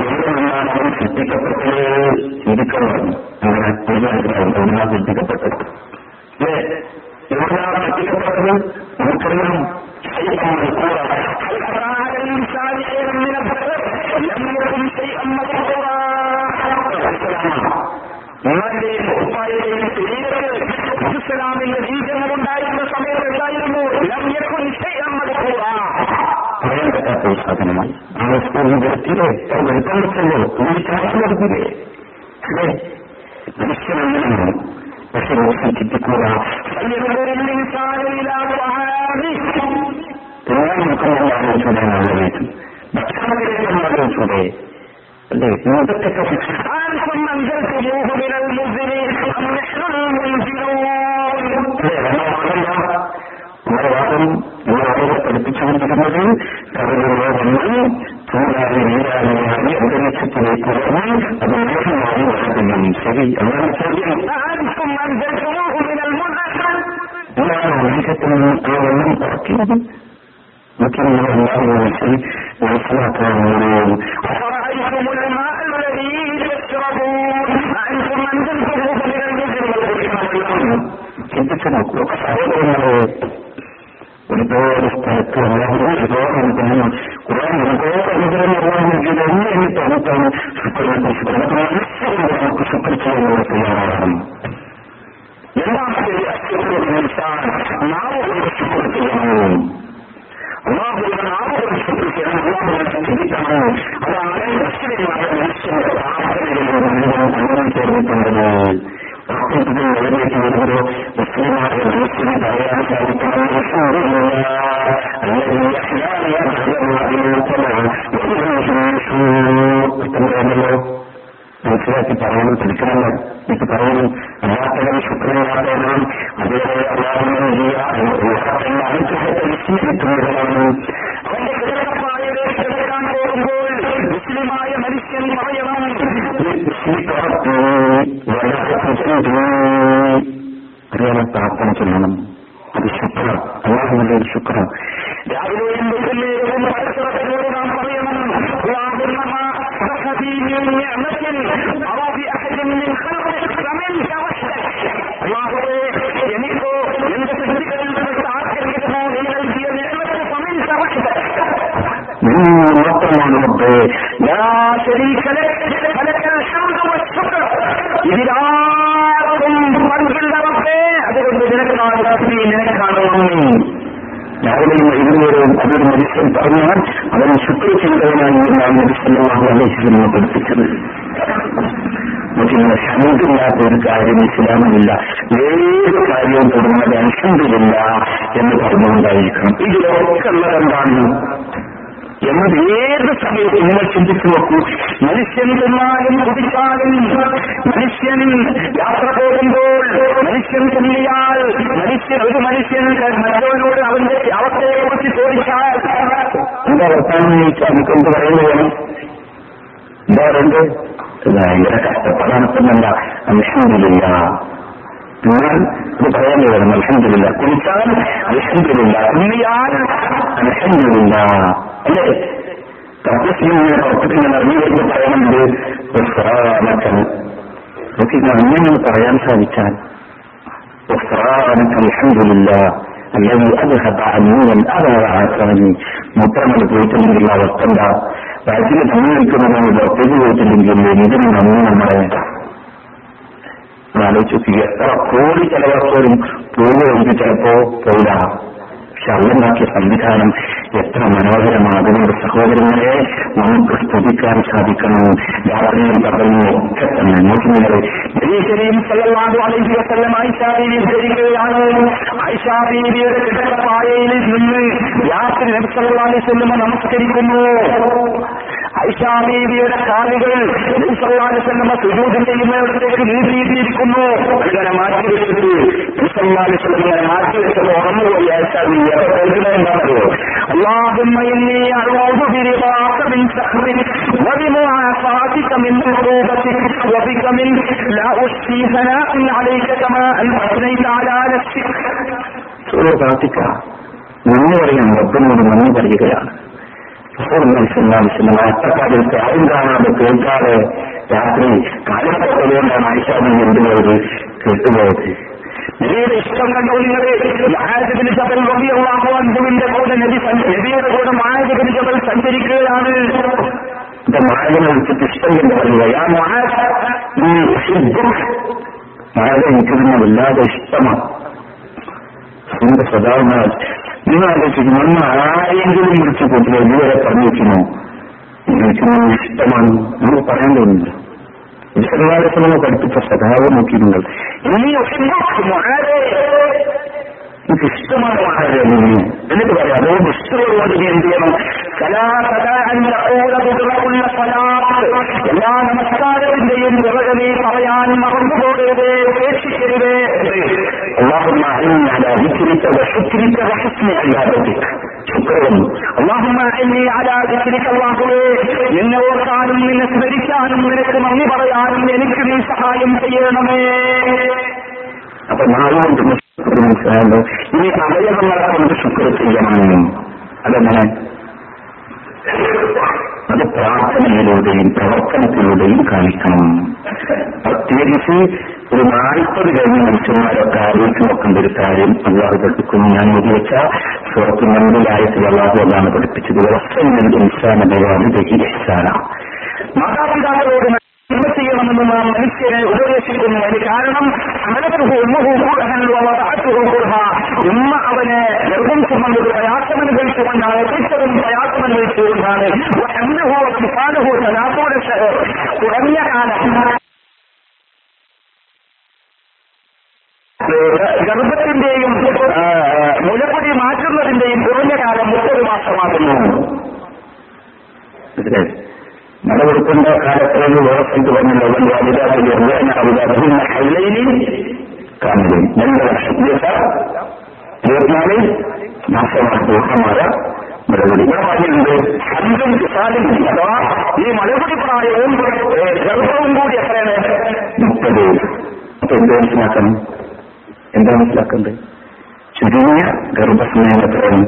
എവിടെ നിന്നാണ് അവർ ശ്രദ്ധിക്കപ്പെട്ടത്? ചിന്തിക്കണം. അങ്ങനെ കൂടുതലായിട്ട് ശ്രദ്ധിക്കപ്പെട്ടത് എവിടെയാണ്? നമുക്കറിയാം. നിങ്ങളുടെയും ഉപ്പായുടെയും ശരീരത്തിൽ ബീജങ്ങളുണ്ടായിരുന്ന സമയത്ത് ഉണ്ടായിരുന്നു പറയാൻ പറ്റാത്ത ഒരു സാധനമായി നമ്മൾ സ്കൂളിൽ എത്തിയില്ലേ? വെളുപ്പാണല്ലോ ഈ കാര്യം നടത്തില്ലേ? അല്ലേ? മനുഷ്യനാണ്. പക്ഷെ നോക്കി ചിന്തിക്കുക. എല്ലാം നമുക്കൊന്നും ആലോചിച്ചൂടെ? ആലോചിച്ചു ഭക്ഷണത്തിലേക്ക് നമ്മൾ ആലോചിച്ചൂടെ? അല്ലേ? ലോകത്തൊക്കെ നമ്മുടെ വാദം നമ്മൾ ആളുകളെ പഠിപ്പിച്ചുകൊണ്ടിരുന്നത് കടലിലെ വെള്ളം ചൂടാതെ നീരാളിയായി അന്തരീക്ഷത്തിലേക്ക് വരണം. അത് മോശമായി വളരുന്നു. ശരി, അതാണ് ചോദ്യം. എല്ലാവരും ഒഴുക്കത്തിൽ നിന്നും ആ വെള്ളം ഇറക്കി മുഖ്യമന്ത്രി എല്ലാവരും വിളിച്ച് മനസ്സിലാക്കാവുന്നതാണ്. ചിന്തിച്ചു നോക്കൂ, സഹോദരങ്ങളെ, ഒരുപാട് സ്ഥലത്ത് എല്ലാവരും ഒരുപാട് അനുഗ്രഹങ്ങൾ കുറെ ഒരുപാട് അനുഗ്രഹം എല്ലാം നൽകിയത് എന്നെ എന്നെ തന്നിട്ടാണ് ശുക്രനെ കുറിച്ച് നമുക്ക് ശുക്ര ചെയ്യാനുള്ള തയ്യാറാകണം. രണ്ടാമത്തെ ശുക്രസാൻ നാവ് കൊണ്ട് ശുക്ര ചെയ്യണം. അള്ളാഹുവിനെ നാവ് കൊണ്ട് ശുക്ര ചെയ്യണം. അള്ളാഹുവിനെ ചിന്തിക്കണം. അതാണ് മനുഷ്യരുമായ മനുഷ്യന്റെ ആഹാരം ചേർന്നിട്ടുണ്ടെന്ന് ോ മുസ്ലിമായ മനസ്സിന് പറയാൻ സാധിക്കണമെന്നല്ലോ മനസ്സിലാക്കി പറയണം, പഠിക്കണമല്ലോ. എനിക്ക് പറയണം അല്ലാത്തവരും ശുക്രനാഥനും അതേപോലെ അനുഗ്രഹത്തിലാണ് മുസ്ലിമായ മനുഷ്യൻ അറിയാൻ പ്രാർത്ഥന ചെയ്യണം. അത് ശുക്ര അല്ലാതെ ഒരു ശുക്ര രാവിലെ എനിക്കോ എന്റെ ഇതിലാർക്കും പങ്കില്ലവർക്ക് അതുകൊണ്ട് നിനക്കാണ് രാത്രി നിനക്കാണ് നന്ദി. രാവിലെയും വൈകുന്നേരവും അതൊരു മനുഷ്യൻ പറഞ്ഞാൽ അവനെ ശുക്ര ചിന്തകനായി എന്നാണ് നബിസല്ലല്ലാഹു അലൈഹി വസല്ലം പഠിപ്പിച്ചത്. മുഖ്യങ്ങളെ ശബ്ദമില്ലാത്ത ഒരു കാര്യം ഇസ്ലാമില്ല. ഏത് കാര്യവും തുടങ്ങാതെ അൽഹംദുലില്ല എന്ന് പറഞ്ഞുകൊണ്ടായിരിക്കണം. ഇതിലൊക്കെയുള്ളതെന്താണ് എന്നത് ഏത് സമയത്ത് നിങ്ങൾ ചിന്തിച്ചു നോക്കൂ. മനുഷ്യൻ തിന്നാലും കുടിച്ചാലും, മനുഷ്യൻ യാത്ര പോകുമ്പോൾ, മനുഷ്യൻ തുള്ളിയാൽ, മനുഷ്യൻ ഒരു മനുഷ്യൻ മറ്റവനോട് അവന്റെ അവസ്ഥയെ കുറിച്ച് ചോദിച്ചാൽ എന്താ വർത്താനം ചോദിച്ചാൽ എനിക്കെന്ത് പറയുന്നത് വേണം? എന്താ രണ്ട് ഭയങ്കര കഷ്ടപ്പെടാനൊന്നുമല്ല, അൽഹംദുലില്ലാ. എന്നാൽ ഇത് പറയാൻ വേണം അൽഹംദുലില്ലാ. കുടിച്ചാൽ അൽഹംദുലില്ലാ, തുള്ളിയാൽ അൽഹംദുലില്ലാ. അല്ലേ? തപസ്സിങ്ങനെ പുറത്തേക്ക് അറിഞ്ഞുകൊണ്ട് പറയുന്നുണ്ട് ഉസ്റാനക്കൽ. നമുക്ക് ഇത് അങ്ങനെയൊന്ന് പറയാൻ സാധിച്ചാൽ ഉസ്റാനക്കൽ അൽഹംദുലില്ല അല്ലെങ്കിൽ അത് ഹതാനിയൻ അതാണ് മൂത്രങ്ങൾ പോയിട്ടുണ്ടെങ്കിൽ അവസ്ഥ എന്താ? വയറ്റിൽ തങ്ങി നിൽക്കുന്നതാണ് പുറത്തേക്ക് പോയിട്ടില്ലെങ്കിൽ എന്തിനു നന്ദി നമ്മളെ ആലോചിക്കുക. എത്ര കോടി ചിലവാക്കോരും പോകുമെങ്കിൽ ചിലപ്പോ പോയില്ല. പക്ഷെ അള്ളാഹുവിന്റെ സംവിധാനം എത്ര മനോഹരമാകുന്നുണ്ട് സഹോദരങ്ങളെ. നമുക്ക് സ്തുതിക്കാൻ സാധിക്കണം. ധാരണയും പറഞ്ഞു ഒക്കെ തന്നെ നോക്കുന്നത് നമസ്കരിക്കുന്നു. ആയിഷാ ബീവിയുടെ കാലുകൾ നബി സല്ലല്ലാഹു അലൈഹി വസല്ലം സുജൂദിന്റെ ഇടത്തേക്ക് നീട്ടിയിരിക്കുന്നു. അങ്ങനെ മാറ്റി വെച്ചിട്ട് നബി സല്ലല്ലാഹു അലൈഹി വസല്ലം അങ്ങനെ മാറ്റി വെച്ചത് ഉറന്നുപോയി ആയിഷാ ബീവി. എന്താണോ അല്ലാഹുമ്മ ഇന്നി അഊദു ബിരിദാക മിൻ സഖ്റിക വ ബിമുആഫാതിക മിൻ ഉഖൂബതിക വ ബിക മിൻ ലാ ഉസ്തി സനാഅൻ അലൈക കമാ അൻഅസ്നൈത അലാ നഫ്സിക. സൂറ ഫാത്തിഹ നന്ദി പറയാൻ റബ്ബിനോട് നന്ദി പറയുകയാണ്. അത്തക്കാലത്ത് ആരും കാണാതെ കേൾക്കാതെ രാത്രി കാലഘട്ടത്തോടെയാണ് ആയിഷാബിന് എന്തുപോയത് കേട്ടുപോയത്. നബിയുടെ ഇഷ്ടം കണ്ടുകൊണ്ടത് ആയിരത്തിന് ചതൽ റളിയല്ലാഹു അൻഹുവിന്റെ കൂടെ നബി നബിയുടെ കൂടെ മായജബിന് ചതൽ സഞ്ചരിക്കുകയാണ്. മായനെ വിളിച്ചിട്ട് ഇഷ്ടം കണ്ടു പറയുക ഞാൻ മായ എനിക്കതിനെ വല്ലാതെ ഇഷ്ടമാണ്. എന്റെ സ്വഭാവങ്ങൾ നിങ്ങൾ ആലോചിക്കുന്നു. നമ്മൾ ആരെങ്കിലും വിളിച്ചു കൂട്ടില്ല ഇതുവരെ പറഞ്ഞിരിക്കുന്നു ഇഷ്ടമാണ് നമ്മൾ പറയാൻ തോന്നുന്നില്ല. വിശദാലയങ്ങൾ പഠിപ്പിച്ച സ്വഭാവം നോക്കി നിങ്ങൾ എനിക്ക് ഇഷ്ടമാണ് വളരെ നിന്ന് എന്നിട്ട് പറയാം. അതോ ഇഷ്ടമുള്ളത് എന്ത് ചെയ്യണം? എല്ലാ നമസ്കാരത്തിന്റെയും വിറകനെ പറയാൻ മറന്നുപോകരുത്, ഉപേക്ഷിക്കരുത്. അല്ലാഹുമ്മ അഇന്നി അലാ ദിക്രിക വ ശുക്രിക വ ഹുസ്നി ഇബാദതിക. ശുക്രൻ അല്ലാഹുമ്മ അഇന്നി അലാ ദിക്രിക. അല്ലാഹുവേ നിന്നെ ഓർക്കാനും നിന്നെ സ്മരിക്കാനും നിനക്ക് നന്ദി പറയാനും എനിക്ക് നീ സഹായം ചെയ്യണമേ. അപ്പൊ നാളുകൊണ്ട് മനസ്സിലായല്ലോ ഈ അവയവങ്ങളെ നമുക്ക് ശുക്ർ ചെയ്യണം. അതെങ്ങനെ? അത് പ്രാർത്ഥനയിലൂടെയും പ്രവർത്തനത്തിലൂടെയും കാണിക്കണം. പ്രത്യേകിച്ച് ഒരു നാൽപ്പത് കഴിഞ്ഞ മനുഷ്യന്മാരൊക്കെ ആലോചിച്ച് നോക്കേണ്ട ഒരു കാര്യം അല്ലാതെ പഠിപ്പിക്കുന്നു. ഞാൻ ഉപയോഗിച്ച സുഹൃത്ത് മുമ്പിലായത്തിൽ അല്ലാതെ അതാണ് പഠിപ്പിച്ചത്. വർഷം എന്റെ ഇൻസാന മാതാപിതാക്കളോട് ഹിമ ചെയ്യണമെന്ന് നാം മനുഷ്യനെ ഉപദേശിക്കുന്നു. അതിന് കാരണം ഉമ്മ അവനെ ഗർഭം സംബന്ധിച്ച് പ്രയാസമനുഭവിച്ചുകൊണ്ടാണ്, ഏറ്റവും പ്രയാസമനുഭവിച്ചുകൊണ്ടാണ് തുടങ്ങിയ കാലം ഗർഭത്തിന്റെയും മുലപ്പൊടി മാറ്റുന്നതിന്റെയും കുറഞ്ഞ കാലം മുപ്പത് മാസമാകുന്നു. നടപെടുക്കേണ്ട കാലത്തിലേക്ക് വേർപ്പെട്ട് പറഞ്ഞല്ലോ കാണുകയും രണ്ട് വർഷം ഇരുപത്തിനാല് മാസമാണ് ദൂഹമാര മറുപടി. ഇവിടെ പറഞ്ഞിട്ടുണ്ട് അഞ്ചും കിസാലും അഥവാ ഈ മറുപടി പ്രായവും ഗർഭവും കൂടി എത്രയാണ്? മുപ്പത്. അപ്പൊ എന്ത് മനസ്സിലാക്കണം? എന്താ മനസ്സിലാക്കുന്നത്? ചുരുങ്ങിയ ഗർഭസമയം എത്രയാണ്?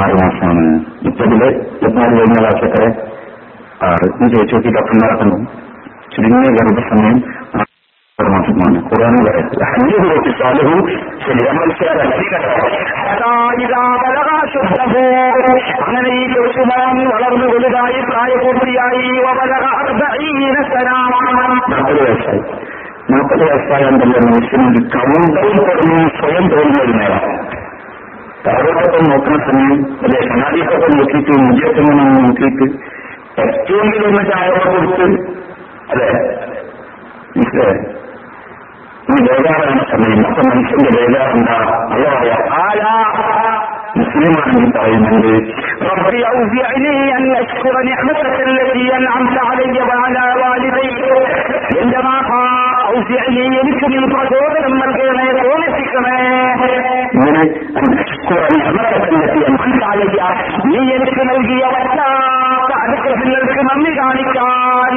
ആറ് മാസമാണ്. മുപ്പതില് ഇരുപത്തിനാല് കഴിഞ്ഞ വർഷത്തെ ആറ് ചോദിച്ചോക്കി ഡോക്ടർമാർക്കുന്നു. ചുരുങ്ങിയ ഗർഭസമയം ആറ് മാസമാണ്. ഖുർആനിൽ പറയുന്നത് അങ്ങനെ ഈ യോശുവാൻ വളർന്നു വലുതായി പ്രായപൂർത്തിയായി നാൽപ്പത് വയസ്സായി. നാൽപ്പത് വയസ്സായാണ്ടല്ലോ മനുഷ്യനൊരു കൗണ്ടൽ തുടങ്ങി സ്വയം തോന്നുന്ന ഒരു നേരം താഴോട്ടൊപ്പം നോക്കുന്ന സമയം അല്ലെ കണ്ണാടിക്കൊപ്പം നോക്കിയിട്ട് മുജയത്തൊന്നും നോക്കിയിട്ട് ഏറ്റവുമെങ്കിലും ഒന്ന് ചായ കൊടുത്ത് അല്ലെ വേദാറാണ് സമയം. അപ്പൊ മനുഷ്യന്റെ വേദാറുണ്ടാ അല്ല ആരാ മുസ്ലിമാണെങ്കിൽ പറയുന്നുണ്ട് എന്റെ മാതാ എനിക്ക് നീ പ്രചോദനം നൽകണേ, തോന്നിപ്പിക്കണേ, ഇങ്ങനെ നീ എനിക്ക് നൽകിയ വറ്റാത്ത അനുഗ്രഹങ്ങൾക്ക് നന്ദി കാണിക്കാൻ.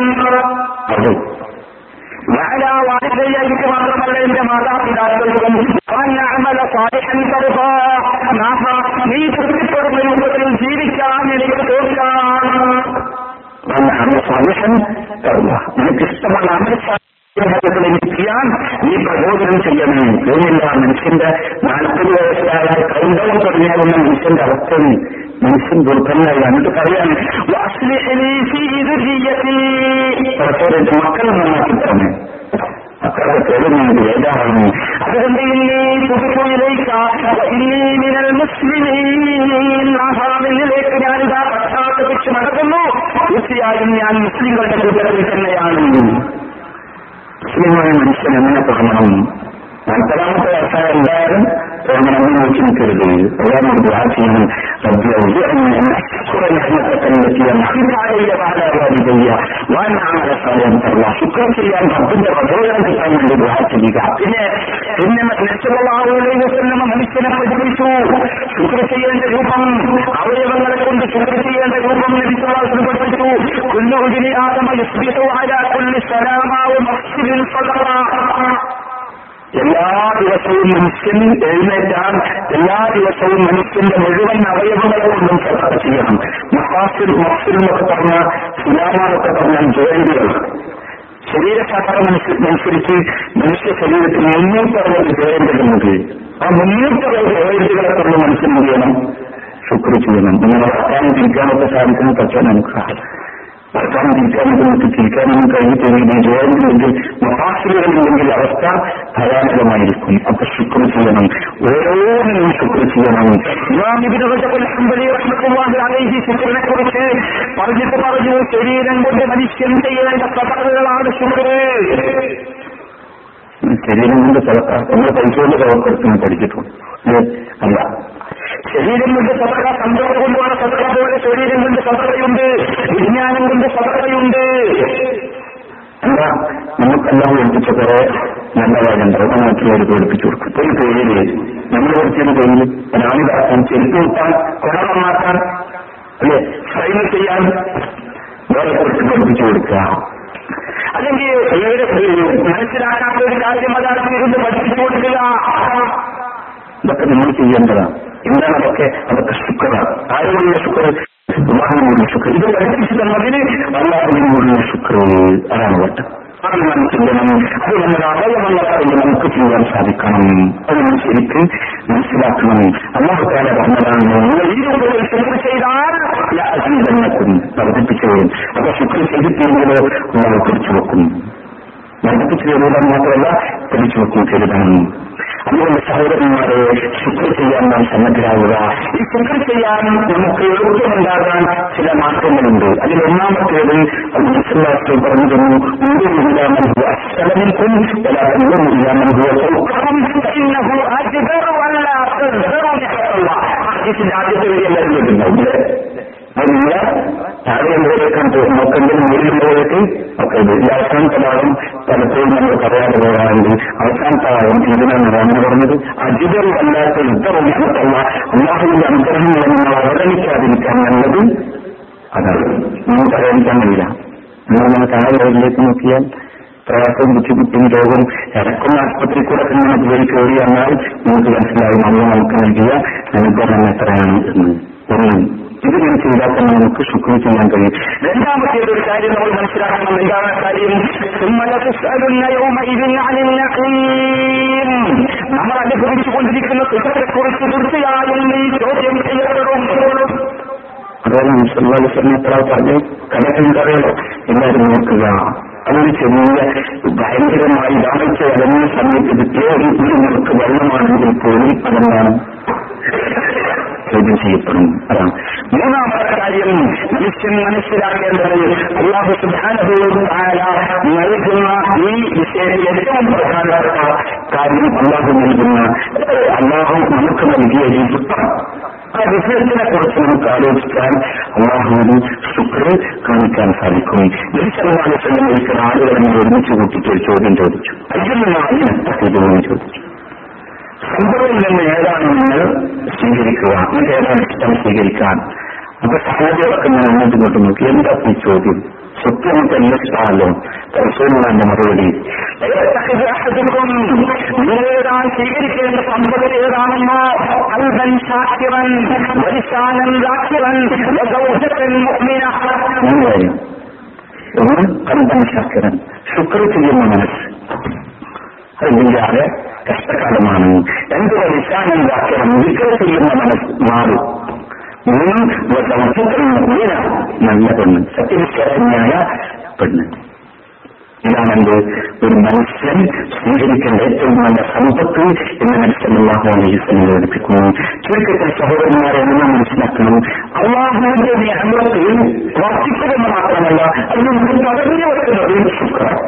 എനിക്ക് മാത്രമല്ല എന്റെ മാതാപിതാക്കൾക്കും നീ തൃപ്തിപ്പെടുന്ന രൂപത്തിൽ ജീവിക്കാൻ എനിക്ക് തോൽക്കാൻ എനിക്ക് ഇഷ്ടമുള്ള അമൃത ചെയ്യാൻ ഈ പ്രബോധനം ചെയ്യണം. ഇല്ല മനുഷ്യന്റെ നാൽപ്പത് വയസ്സായ കൗണ്ടവും തുടങ്ങിയാവുന്ന മനുഷ്യന്റെ അവസ്ഥയിൽ മനുഷ്യൻ ദുർബലനായി എന്നിട്ട് പറയാണ് മക്കൾ നന്നാക്കി തന്നെ മക്കളെ കേൾക്കുന്നത് ഏതാണെന്ന്. അതുകൊണ്ട് ഇനി പുതുമയിലേക്കാൽ മുസ്ലിമിലേക്ക് ഞാനിതാ പശ്ചാത്തപിച്ച് നടക്കുന്നു. തീർച്ചയായും ഞാൻ മുസ്ലിങ്ങളുടെ കൂട്ടത്തിൽ തന്നെയാണ്. മുസ്ലിമായ മനുഷ്യൻ എങ്ങനെ തുടങ്ങണം? നാൽപ്പതാമത്തെ വയസ്സായ എല്ലാവരും തുടങ്ങണമെന്ന് നോക്കി നിൽക്കരുത്. പ്രധാന ദ്വാ ചെയ്യണം. ശുക്രം ചെയ്യാൻ റബ്ബിന്റെ പ്രചോദനം കിട്ടാൻ വേണ്ടി ദ്വാ ചെയ്യുക. പിന്നെ പിന്നെ നബിസല്ലല്ലാഹു അലൈഹി വസല്ലം മനുഷ്യനെ പഠിപ്പിച്ചു ശുക്രം ചെയ്യേണ്ട രൂപം, അവയവങ്ങളെ കൊണ്ട് ശുക്രം ചെയ്യേണ്ട രൂപം നബിസല്ലല്ലാഹു അലൈഹി വസല്ലം പഠിപ്പിച്ചു. കുല്ലൂജിനി ആദമ യസ്ബിഹു അലാ കുല്ലി സലാമാവു മസ്ജിദിൽ സദഖ. എല്ലാ ദിവസവും മനുഷ്യൻ എഴുന്നേറ്റാൽ എല്ലാ ദിവസവും മനുഷ്യന്റെ മുഴുവൻ അവയവങ്ങളെ കൊണ്ടും സദഖ ചെയ്യണം. മഫാസിൽ മഫ്സിൽ എന്നൊക്കെ പറഞ്ഞ സുലാമാനൊക്കെ പറഞ്ഞാൽ ജോയിന്റുകൾ. ശരീരശാസ്ത്രമനുസരിച്ച് മനുഷ്യ ശരീരത്തിന് മുന്നൂറ്ററുപത് ജോയിന്റുകളുണ്ട്. ആ മുന്നൂറ്ററുപത് ജോയിന്റുകളെ കൊണ്ട് മനുഷ്യൻ ചെയ്യണം ശുക്ർ ചെയ്യണം. ഇങ്ങനെ വർക്കാനും തിരിക്കാനൊക്കെ സാധിക്കുന്ന പറ്റാൻ നമുക്ക് വർക്കാനും തിരിക്കാനൊക്കെ നമുക്ക് തിരിക്കാനൊന്നും കഴിഞ്ഞിട്ടില്ലെങ്കിൽ ജോയിന്റിലുണ്ടെങ്കിൽ മഹാശിലുകളില്ലെങ്കിൽ അവസ്ഥ ഭയാനകമായിരിക്കും. അപ്പൊ ശുക്ർ ചെയ്യണം, ഓരോന്നിനും ശുക്ർ ചെയ്യണം. ശുക്രനെ കുറിച്ച് പറഞ്ഞിട്ട് പറഞ്ഞു ശരീരം കൊണ്ട് മനുഷ്യൻ ചെയ്യേണ്ട സദഖകളാണ് ശുക്ർ. ശരീരം കൊണ്ട് സദഖ നമ്മൾ പൈസ കൊണ്ട് സദഖ പഠിച്ചിട്ടുണ്ട് അല്ല, ശരീരം കൊണ്ട് സദഖ സമ്പത്ത് കൊണ്ടുമാണ് സദഖ പോലെ ശരീരം കൊണ്ട് സദഖയുണ്ട്, വിജ്ഞാനം കൊണ്ട് സദഖയുണ്ട്. എന്താ നമുക്കെല്ലാം പഠിപ്പിച്ച കുറെ നല്ല കാര്യമുണ്ടാവും. നമ്മൾ മറ്റുള്ളവർ പഠിപ്പിച്ചു കൊടുക്കും. ഒരു പേര് നമ്മൾ പഠിച്ചൊരു പേര് രാമിതാക്കാൻ, ചെരുപ്പ് കിട്ടാൻ, കൊടമാക്കാൻ, അല്ലെ സൈൻ ചെയ്യാൻ വേറെ കുറച്ച് പഠിപ്പിച്ചു കൊടുക്കുക. അല്ലെങ്കിൽ മനസ്സിലാക്കാത്ത ഒരു കാര്യം അതാണ് ഇരുന്ന് പഠിപ്പിച്ചു കൊടുക്കുക. ഇതൊക്കെ നമ്മൾ ചെയ്യേണ്ടതാണ്. എന്താണ് അതൊക്കെ? അതൊക്കെ ശുക്രാണ്. ആരോഗ്യ ശുക്ര സുബ്ഹാനഹുവ ശുക്ർ ഇത് പഠിപ്പിച്ചതിന് അല്ലാഹുവിനോടുള്ള ശുക്ർ അതാണ് വട്ടം. അത് നമ്മൾ ചിന്തണം. അത് നമ്മൾ അറയമുള്ള കാര്യം നമുക്ക് ചെയ്യാൻ സാധിക്കണം. അത് നമ്മൾ ശരിക്ക് മനസ്സിലാക്കണം. അല്ലാഹു തആല പറഞ്ഞതാണ്, നിങ്ങൾ ഈ രൂപത്തിൽ ശുക്ർ ചെയ്താൽ യാസീദനക്കും വർദ്ധിപ്പിച്ചുവരും. അപ്പോൾ ശുക്ർ ചെയ്തിട്ടുണ്ടെങ്കിൽ നമ്മൾ പിടിച്ചു വെക്കും. വർദ്ധിപ്പിച്ചു വരുവാൻ മാത്രമല്ല പിടിച്ചു വെക്കും ചെയ്താണ്. അതുകൊണ്ട് സഹോദരന്മാരെ, ശുക്ർ ചെയ്യാൻ നാം സന്നദ്ധരാകുക. ഈ ശുക്ർ ചെയ്യാൻ നമുക്ക് എളുപ്പമുണ്ടാകാൻ ചില മാർഗങ്ങളുണ്ട്. അതിൽ ഒന്നാമത്തേത് അല്ലാഹു പറഞ്ഞു തന്നു, ആദ്യത്തെ വഴി എല്ലാവരും കേട്ടിട്ടുണ്ടാവും. അതില്ല താഴെ എന്തെങ്കിലും നോക്കെങ്കിലും മുകളിലേക്ക് ഒക്കെ ഈ അവസാനത്തെ ഭാഗം പലപ്പോഴും നമ്മൾ പറയാതെ പോകാറുണ്ട്. അവസാനത്തെ ഭാഗം ഇതിനാണ് നമ്മൾ പറഞ്ഞത്, അജിതവും അല്ലാത്ത യുദ്ധമുള്ള അല്ലാഹുവിന്റെ അനുഗ്രഹങ്ങൾ നിങ്ങൾ അവഗണിക്കാതിരിക്കാൻ നല്ലത്. അതാണ് നമുക്ക് അവഗണിക്കാൻ കഴിയില്ല. നിങ്ങൾ താഴെ വഴിയിലേക്ക് നോക്കിയാൽ പ്രയാസവും ബുദ്ധിമുട്ടും രോഗവും ഇടക്കുന്ന ആശുപത്രി കൂടെ തന്നെ ജോലി കയറി എന്നാൽ നമുക്ക് മനസ്സിലായി നമ്മൾ നമുക്ക് നൽകിയ അനുഗ്രഹം എത്രയാണ് എന്ന്. ഒന്ന്, ഇത് ഞാൻ ചെയ്താൽ തന്നെ നമുക്ക് ശുക്ർ ചെയ്യാൻ കഴിയും. രണ്ടാമത്തേത് ഒരു കാര്യം നമ്മൾ മനസ്സിലാക്കണം. എന്താണ് കാര്യം? നമ്മൾ അനുഭവിച്ചുകൊണ്ടിരിക്കുന്ന സുഖത്തെക്കുറിച്ച് തീർച്ചയായും ഈ ചോദ്യം ചെയ്യപ്പെടും. അതായത് മുസ്ലിം എത്ര പറഞ്ഞ് കടക്കും കറിയല്ലോ എല്ലാവരും നോക്കുക. അതൊരു ചെറിയ ഭയങ്കരമായി വായിച്ച വരുന്ന സമയത്ത് കിട്ടിയ ഒരു നമുക്ക് വെള്ളമാണെങ്കിൽ പോലും അതെന്താണ് ചോദ്യം ചെയ്യപ്പെടും. അതാണ് മൂന്നാമത്തെ കാര്യം മനുഷ്യൻ മനസ്സിലാക്കേണ്ടത്. അല്ലാഹു സുബ്ഹാനഹു വ തആല നൽകുന്ന ഈ വിഷയത്തിൽ ഏറ്റവും പ്രധാനപ്പെട്ട കാര്യം അല്ലാഹു നൽകുന്ന അല്ലാഹു നമുക്ക് നൽകിയ ഈ ശുക്ർ, ആ വിഷയത്തിനെ കുറിച്ച് നമുക്ക് ആലോചിക്കാൻ അല്ലാഹുവിന് ശുക്ർ കാണിക്കാൻ സാധിക്കും. നബിസല്ലല്ലാഹു ഒരിക്കൽ ആളുകളെ ഒരുമിച്ച് കൂട്ടിയിട്ട് ഒരു ചോദ്യം ചോദിച്ചു, അയ്യനായി ചോദിച്ചു, സംഭവത്തിൽ നിന്ന് ഏതാണ് നിങ്ങൾ സ്വീകരിക്കുക, എന്നിട്ട് ഏതാണ് ഇഷ്ടം സ്വീകരിക്കാൻ? അപ്പൊ സഹോദരൊക്കെ ഞാൻ അങ്ങോട്ട് ഇങ്ങോട്ട് നോക്കി, എന്താ ഈ ചോദ്യം? സ്വത്വം തന്നെ ഇഷ്ടമല്ലോ. പരിശോധനന്റെ മറുപടി, നിങ്ങളേതാൻ സ്വീകരിക്കേണ്ട സംഭവം ഏതാണെന്നോ ശാക്കിരൻ ശുക്ർ ചെയ്യുന്ന മനസ്സ് അതില്ലാതെ കഷ്ടകാലമാണ്. എന്തൊരു വിശാലം വാക്യം വിക്രം ചെയ്യുന്ന മനസ്സ് മാറും. മൂന്നും മീന നല്ല പെണ്ണ്, സത്യവിശ്വരനായ പെണ്ണ്. ഇതാണെന്റെ ഒരു മനുഷ്യൻ സ്വീകരിക്കേണ്ട ഏറ്റവും നല്ല സമ്പത്ത് എന്ന് നബിസല്ലല്ലാഹു അലൈഹി വസല്ലം പഠിപ്പിക്കുന്നു. ചുരുക്കത്തിൽ സഹോദരന്മാരെ, നമ്മൾ മനസ്സിലാക്കണം, അല്ലാഹുവിന്റെ നിഅമത്തിൽ വർദ്ധിപ്പിക്കുക മാത്രമല്ല, അത് നമുക്ക് തടഞ്ഞു വെക്കുന്നത് ശുക്രാണ്.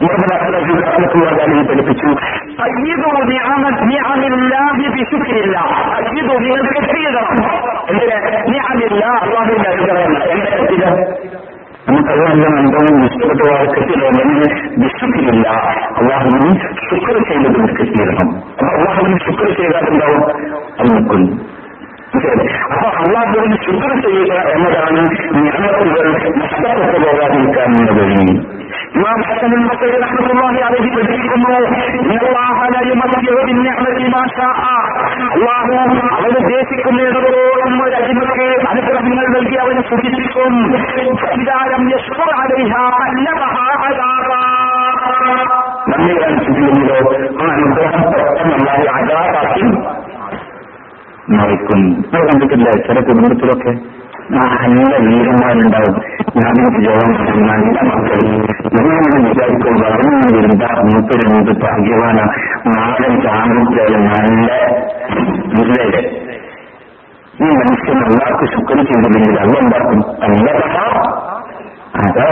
പഠിപ്പിച്ചു നമുക്കത് നല്ല അനുഭവം നിഷ്ഠപ്പെട്ട കെട്ടിയില്ലെങ്കിൽ വിശുക്കില്ല. അല്ലാഹുവിന് ശുക്ർ ചെയ്തത് കെട്ടിയിടണം. അപ്പൊ അല്ലാഹുവിന് ശുക്ർ ചെയ്താലുണ്ടാവും അന്നക്കും. അപ്പൊ അല്ലാഹുവിന് ശുക്ർ ചെയ്യുക എന്നതാണ് നിയമത്തുകൾ നഷ്ടപ്പെട്ടു പോകാതിരിക്കാനുള്ള വഴി. ഇമാം ഹസൻ ബസരി റഹ്മത്തുള്ളാഹി അലൈഹി പഠിപ്പിക്കുന്നു, ഇന്നല്ലാഹ ലാ യുമസ്സിഹു ബിന്നിഅമതി മാ ശാഅ. അല്ലാഹു അവൻ ഉദ്ദേശിക്കുന്നിടത്തോളം ഒരു അടിമക്ക് അനുഗ്രഹങ്ങൾ നൽകി അവനെ സുഖിപ്പിക്കും. ഫഇദാ ലം യശ്കുർ അലൈഹാ അല്ലബഹാ അദാബാ. നമ്മെ അനുസരിക്കുന്നുണ്ടോ ആ അനുഗ്രഹം അല്ലാഹു അദാബാക്കി മറിക്കും. നമ്മൾ കണ്ടിട്ടില്ല ചില കുടുംബത്തിലൊക്കെ നല്ല വീരന്മാരുണ്ടാവും, ഞാനിത് ജോലം നല്ല മക്കൾ നിങ്ങളെങ്ങനെ വിചാരിക്കും വളർന്നു വരുന്ന മൂപ്പര് മുമ്പ് ഭാഗ്യവാന നാടൻ ചാണകത്തിലായ നല്ല വില്ലയുടെ ഈ മനുഷ്യൻ അല്ലാഹു ശുക്ർ ചെയ്തില്ലെങ്കിൽ അല്ല ഉണ്ടാക്കും അല്ലതാ അതാതാ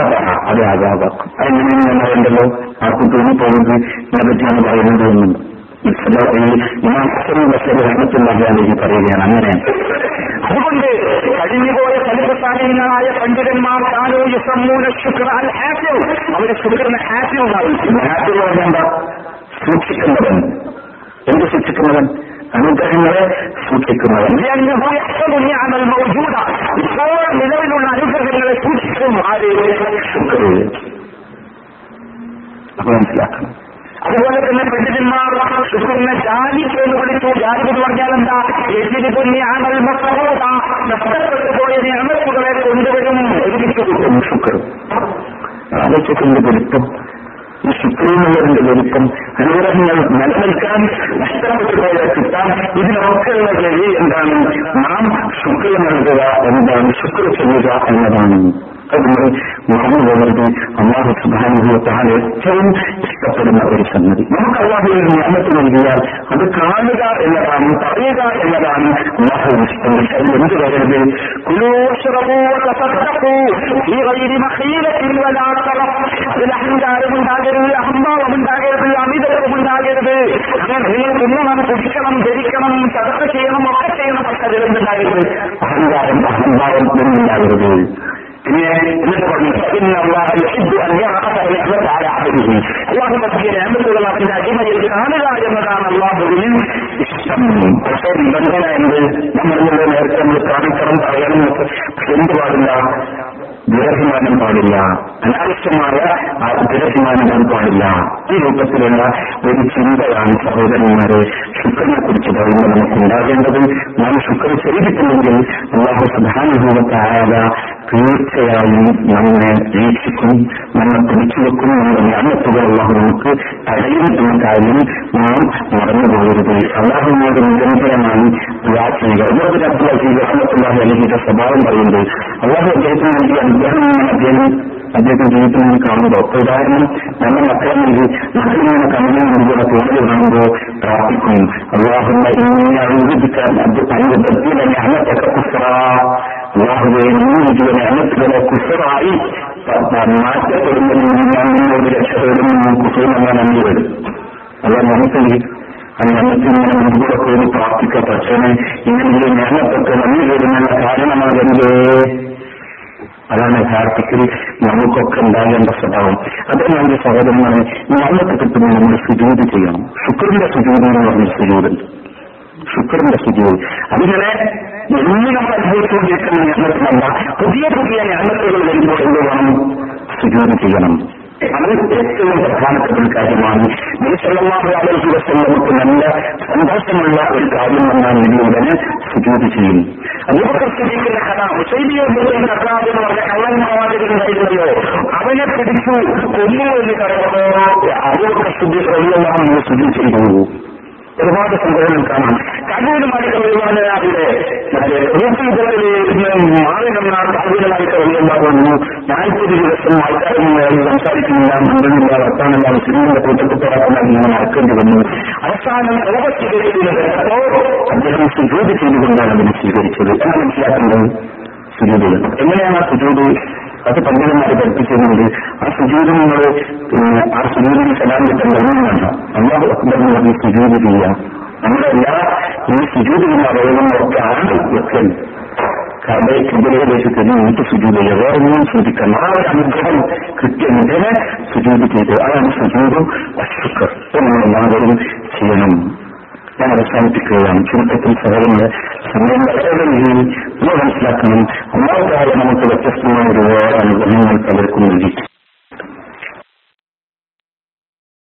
അത് ആകാതാക്കും. അതെങ്ങനെയാണ് ഞാൻ പറയണ്ടല്ലോ ആർക്ക് തോന്നി പോകുന്നത് ഇതിനെ പറ്റിയാണ് പറയുന്നത് എന്നുണ്ട്. ഇമാം ഹസൻ ബസരി റഹ്മത്തുള്ളാഹി അലൈഹി പറയുകയാണ് അങ്ങനെ. അതുകൊണ്ട് കഴിഞ്ഞുപോയ സലിഫസാലിഹ്യങ്ങളായ പണ്ഡിതന്മാർ അവരെ ശുക്രനെ ഹാഫിൽ ഉണ്ടാവുക സൂക്ഷിക്കുന്നവൻ. എന്ത് സൂക്ഷിക്കുന്നവൻ? അനുഗ്രഹങ്ങളെ സൂക്ഷിക്കുന്നവൻ. ഇപ്പോൾ നിലവിലുള്ള അനുഗ്രഹങ്ങളെ സൂക്ഷിക്കും. നമുക്ക് മനസ്സിലാക്കണം. അതുപോലെ തന്നെ പണ്ഡിതന്മാർ സുഖുന്ന ജാതിക്ക് എന്ന് വിളിച്ചു. ജാതിക്ക് പറഞ്ഞാൽ എന്താ? എതിരി പുണ്യ നഷ്ടപ്പെട്ടു പോയതിനെ അമർപ്പുകളെ കൊണ്ടുവരും, ഒരുമിച്ച് കിട്ടും ശുക്ർ. ആലോചിക്കുന്ന ഗുരുത്വം ഈ ശുക്രമുള്ളതിന്റെ ഗുരുത്വം അനുഗ്രഹങ്ങൾ നിലനിൽക്കാൻ നഷ്ടപ്പെട്ടു പോയ കിട്ടാൻ ഇതിനൊക്കെയുള്ള വഴി എന്താണ്? നാം ശുക്ര നൽകുക എന്നതാണ്, ശുക്ര ചെയ്യുക എന്നതാണ്. അതുകൊണ്ട് മുഹമ്മദ് അല്ലാഹു സുബ്ഹാനഹു വ തആല ഏറ്റവും ഇഷ്ടപ്പെടുന്ന ഒരു സംഗതി. നമുക്ക് അല്ലാഹുവിൽ നിഅമത്ത് നൽകിയാൽ അത് കാണുക എന്നതാണ്, പറയുക എന്നതാണ് അല്ലാഹുവിന് ഇഷ്ടം. എന്ത് പറയരുത്? അതിൽ അഹങ്കാരമുണ്ടാകരുത്, അഹംഭാവമുണ്ടാകരുത്, അമിതവുമുണ്ടാകരുത്. തിന്നണം, കുടിക്കണം, ധരിക്കണം, ചടപ്പ് ചെയ്യണം, ഒക്കെ ചെയ്യണം, പക്ഷെ അതിലെന്തുണ്ടാകരുത്? അഹങ്കാരം, അഹംഭാവം ഉണ്ടാകരുത്. പിന്നെ എന്നിട്ട് പറഞ്ഞു അള്ളാഹു പറ്റിയ രേമത്തുകൾ അവന്റെ അടിമയിൽ കാണുക എന്നതാണ് അള്ളാഹുവിന് ഇഷ്ടം. പക്ഷേ നിബന്ധന എന്ത്? നമ്മളുടെ നേരത്തെ നമ്മൾ കാണിക്കണം, പറയണം, പക്ഷെ എന്ത് പാടില്ല? ദുരഭിമാനം പാടില്ല, അനാവശ്യമായ ദുരഭിമാനം പാടില്ല. ഈ രൂപത്തിലുള്ള ഒരു ചിന്തയാണ് സഹോദരന്മാരെ ശുക്രനെ കുറിച്ച് പറയുമ്പോൾ നമുക്ക് ഉണ്ടാകേണ്ടത്. നാം ശുക്രൻ ചെയ്തിട്ടുണ്ടെങ്കിൽ അള്ളാഹു സുബ്ഹാനഹു വ തആല തീർച്ചയായും നമ്മെ വീക്ഷിക്കും, നമ്മെ പിടിച്ചു വെക്കും, നമ്മുടെ ഞാനത്തുകൾ അള്ളാഹു നമുക്ക് തടയും എന്ന കാര്യം നാം മറന്നുപോകരുത്. അള്ളാഹുവിനോട് നിരന്തരമായി ദുആ ചെയ്യുക. ഉമർ അബ്ദുൽ അസീസ് റഹ്മത്തുള്ളാഹി അലൈഹിയുടെ സ്വഭാവം പറയുന്നത് അള്ളാഹു അദ്ദേഹത്തിന് നൽകിയ അനുഗ്രഹമാണ്. അദ്ദേഹം അദ്ദേഹത്തിന്റെ ജീവിതത്തിൽ നിന്ന് കാണുമ്പോൾ ഉദാഹരണം നമ്മുടെ മക്കളെ നൽകി മക്കളിങ്ങനെ കണ്ണിനെ നൽകിയുള്ള തോന്നൽ കാണുമ്പോൾ പ്രാർത്ഥിക്കും അള്ളാഹുവിനെ ഇങ്ങനെ അനുഗ്രഹിക്കാൻ അനുഗ്രഹത്തിൽ ഞാനത്തൊക്കെ കുസറ അള്ളാഹുവെ ജീവിതനെ അന്നത്തിലെ കുസറായി മാറ്റപ്പെടുമ്പോൾ ഞാൻ നിന്നോട് രക്ഷപ്പെടും, കുസൂരങ്ങൾ അന്ന് വരും. അല്ല മനസ്സിൽ അന്നത്തിങ്ങനെ മുൻകൂടെ പോയി പ്രാർത്ഥിക്കുക. പക്ഷേ ഇങ്ങനെ ഞാനത്തൊക്കെ നന്ദി വരുന്നുള്ള കാരണമാകരുതേ. അതാണ് യഥാർത്ഥത്തിൽ നമുക്കൊക്കെ ഉണ്ടാകേണ്ട സ്വഭാവം. അതിനാണ് സഹോദരന്മാരെ ഞങ്ങൾക്ക് കിട്ടുന്ന നമ്മൾ സുജൂദ് ചെയ്യണം. ശുക്രന്റെ സുജൂദ് എന്ന് പറഞ്ഞ സുജൂദ്, ശുക്രന്റെ സുജൂദ് അതിങ്ങനെ എന്നും നമ്മൾ അനുഭവിച്ചുകൊണ്ടിരിക്കുന്ന ഞങ്ങൾക്കല്ല, പുതിയ പുതിയ ഞങ്ങൾക്കുകൾ വരുമ്പോൾ എന്ത് വേണം? സുജൂദ് ചെയ്യണം. അത് ഏറ്റവും പ്രധാനപ്പെട്ട ഒരു കാര്യമാണ്. നബി സല്ലല്ലാഹു അലൈഹി വസല്ലമക്ക് നല്ല സന്തോഷമുള്ള ഒരു കാര്യം വന്നാൽ നബി ഉടനെ സുജൂദ് ചെയ്യും. അബൂബക്കർ സിദ്ദീഖിന്റെ കഥ, ഹുസൈബിയ യുദ്ധത്തിന്റെ കഥ എന്ന് പറഞ്ഞ കള്ളന്മാരുണ്ടായിരുന്നല്ലോ, അവനെ പിടിച്ചു കൊല്ലു എന്ന് പറയുമ്പോൾ അബൂബക്കർ സിദ്ദീഖ് റളിയല്ലാഹു അൻഹു സുജൂദ് ചെയ്തു. ഒരുപാട് സംഭവങ്ങൾ കാണാം. കണ്ണൂരുമായിട്ട് ഒഴിവാനാവിലെ മാറിനാണ് കണ്ണൂരുമായിട്ട് ഒഴിവാകുന്നു. നാൽപ്പത് ദിവസം ആൾക്കാരും സംസാരിക്കുന്നില്ല, മന്ത്രമില്ല, വർത്താനമില്ല, സിനിമയുടെ കൂട്ടത്തിൽ തുടക്കം ഇങ്ങനെ നടക്കേണ്ടി വന്നു. അവസാനം ഇളവ് സ്വീകരിക്കുന്നത് അദ്ദേഹം സുജൂദ് ചെയ്തുകൊണ്ടാണ് അതിനെ സ്വീകരിച്ചത്. എന്നാൽ മനസ്സിലാക്കുന്നത് സുജൂദ് എങ്ങനെയാണ് ആ സുജൂദ് അത് പണ്ഡിതന്മാരെ പഠിപ്പിക്കുന്നുണ്ട്. ആ സുജൂദ് നിങ്ങൾ പിന്നെ ആ സുജൂദിന് സലാം കിട്ടാൻ കഴിയുന്നതല്ല. അല്ലാഹു അക്ബർ പറഞ്ഞ് സുജൂദ് ചെയ്യുക. നമ്മുടെ എല്ലാ ഈ സുജൂദിനുള്ള അവയവങ്ങളൊക്കെ ആണ് വെക്കൽ. കബയ്ക്കെതിരെ ദേശത്തിന് നമുക്ക് സുജൂദ് ചെയ്യുക, വേറൊന്നും ശ്രദ്ധിക്കണം. ആ ഒരു അനുഗ്രഹം കൃത്യമുടനെ സുജൂദ് ചെയ്ത് അതാണ് സുജൂദ് അശുക്കർ. നമ്മൾ എല്ലാവരും ചെയ്യണം. ഞാൻ അവസാനിപ്പിക്കുകയാണ്. ചുരുക്കത്തിൽ സഹോദരങ്ങളെ, സമയം വളരെ രീതിയിൽ നമ്മൾ മനസ്സിലാക്കണം. അല്ലാഹു തആല നമുക്ക് വ്യത്യസ്തമായ ഒരുപാട് അനുഗ്രഹങ്ങൾ പലർക്കും നൽകി.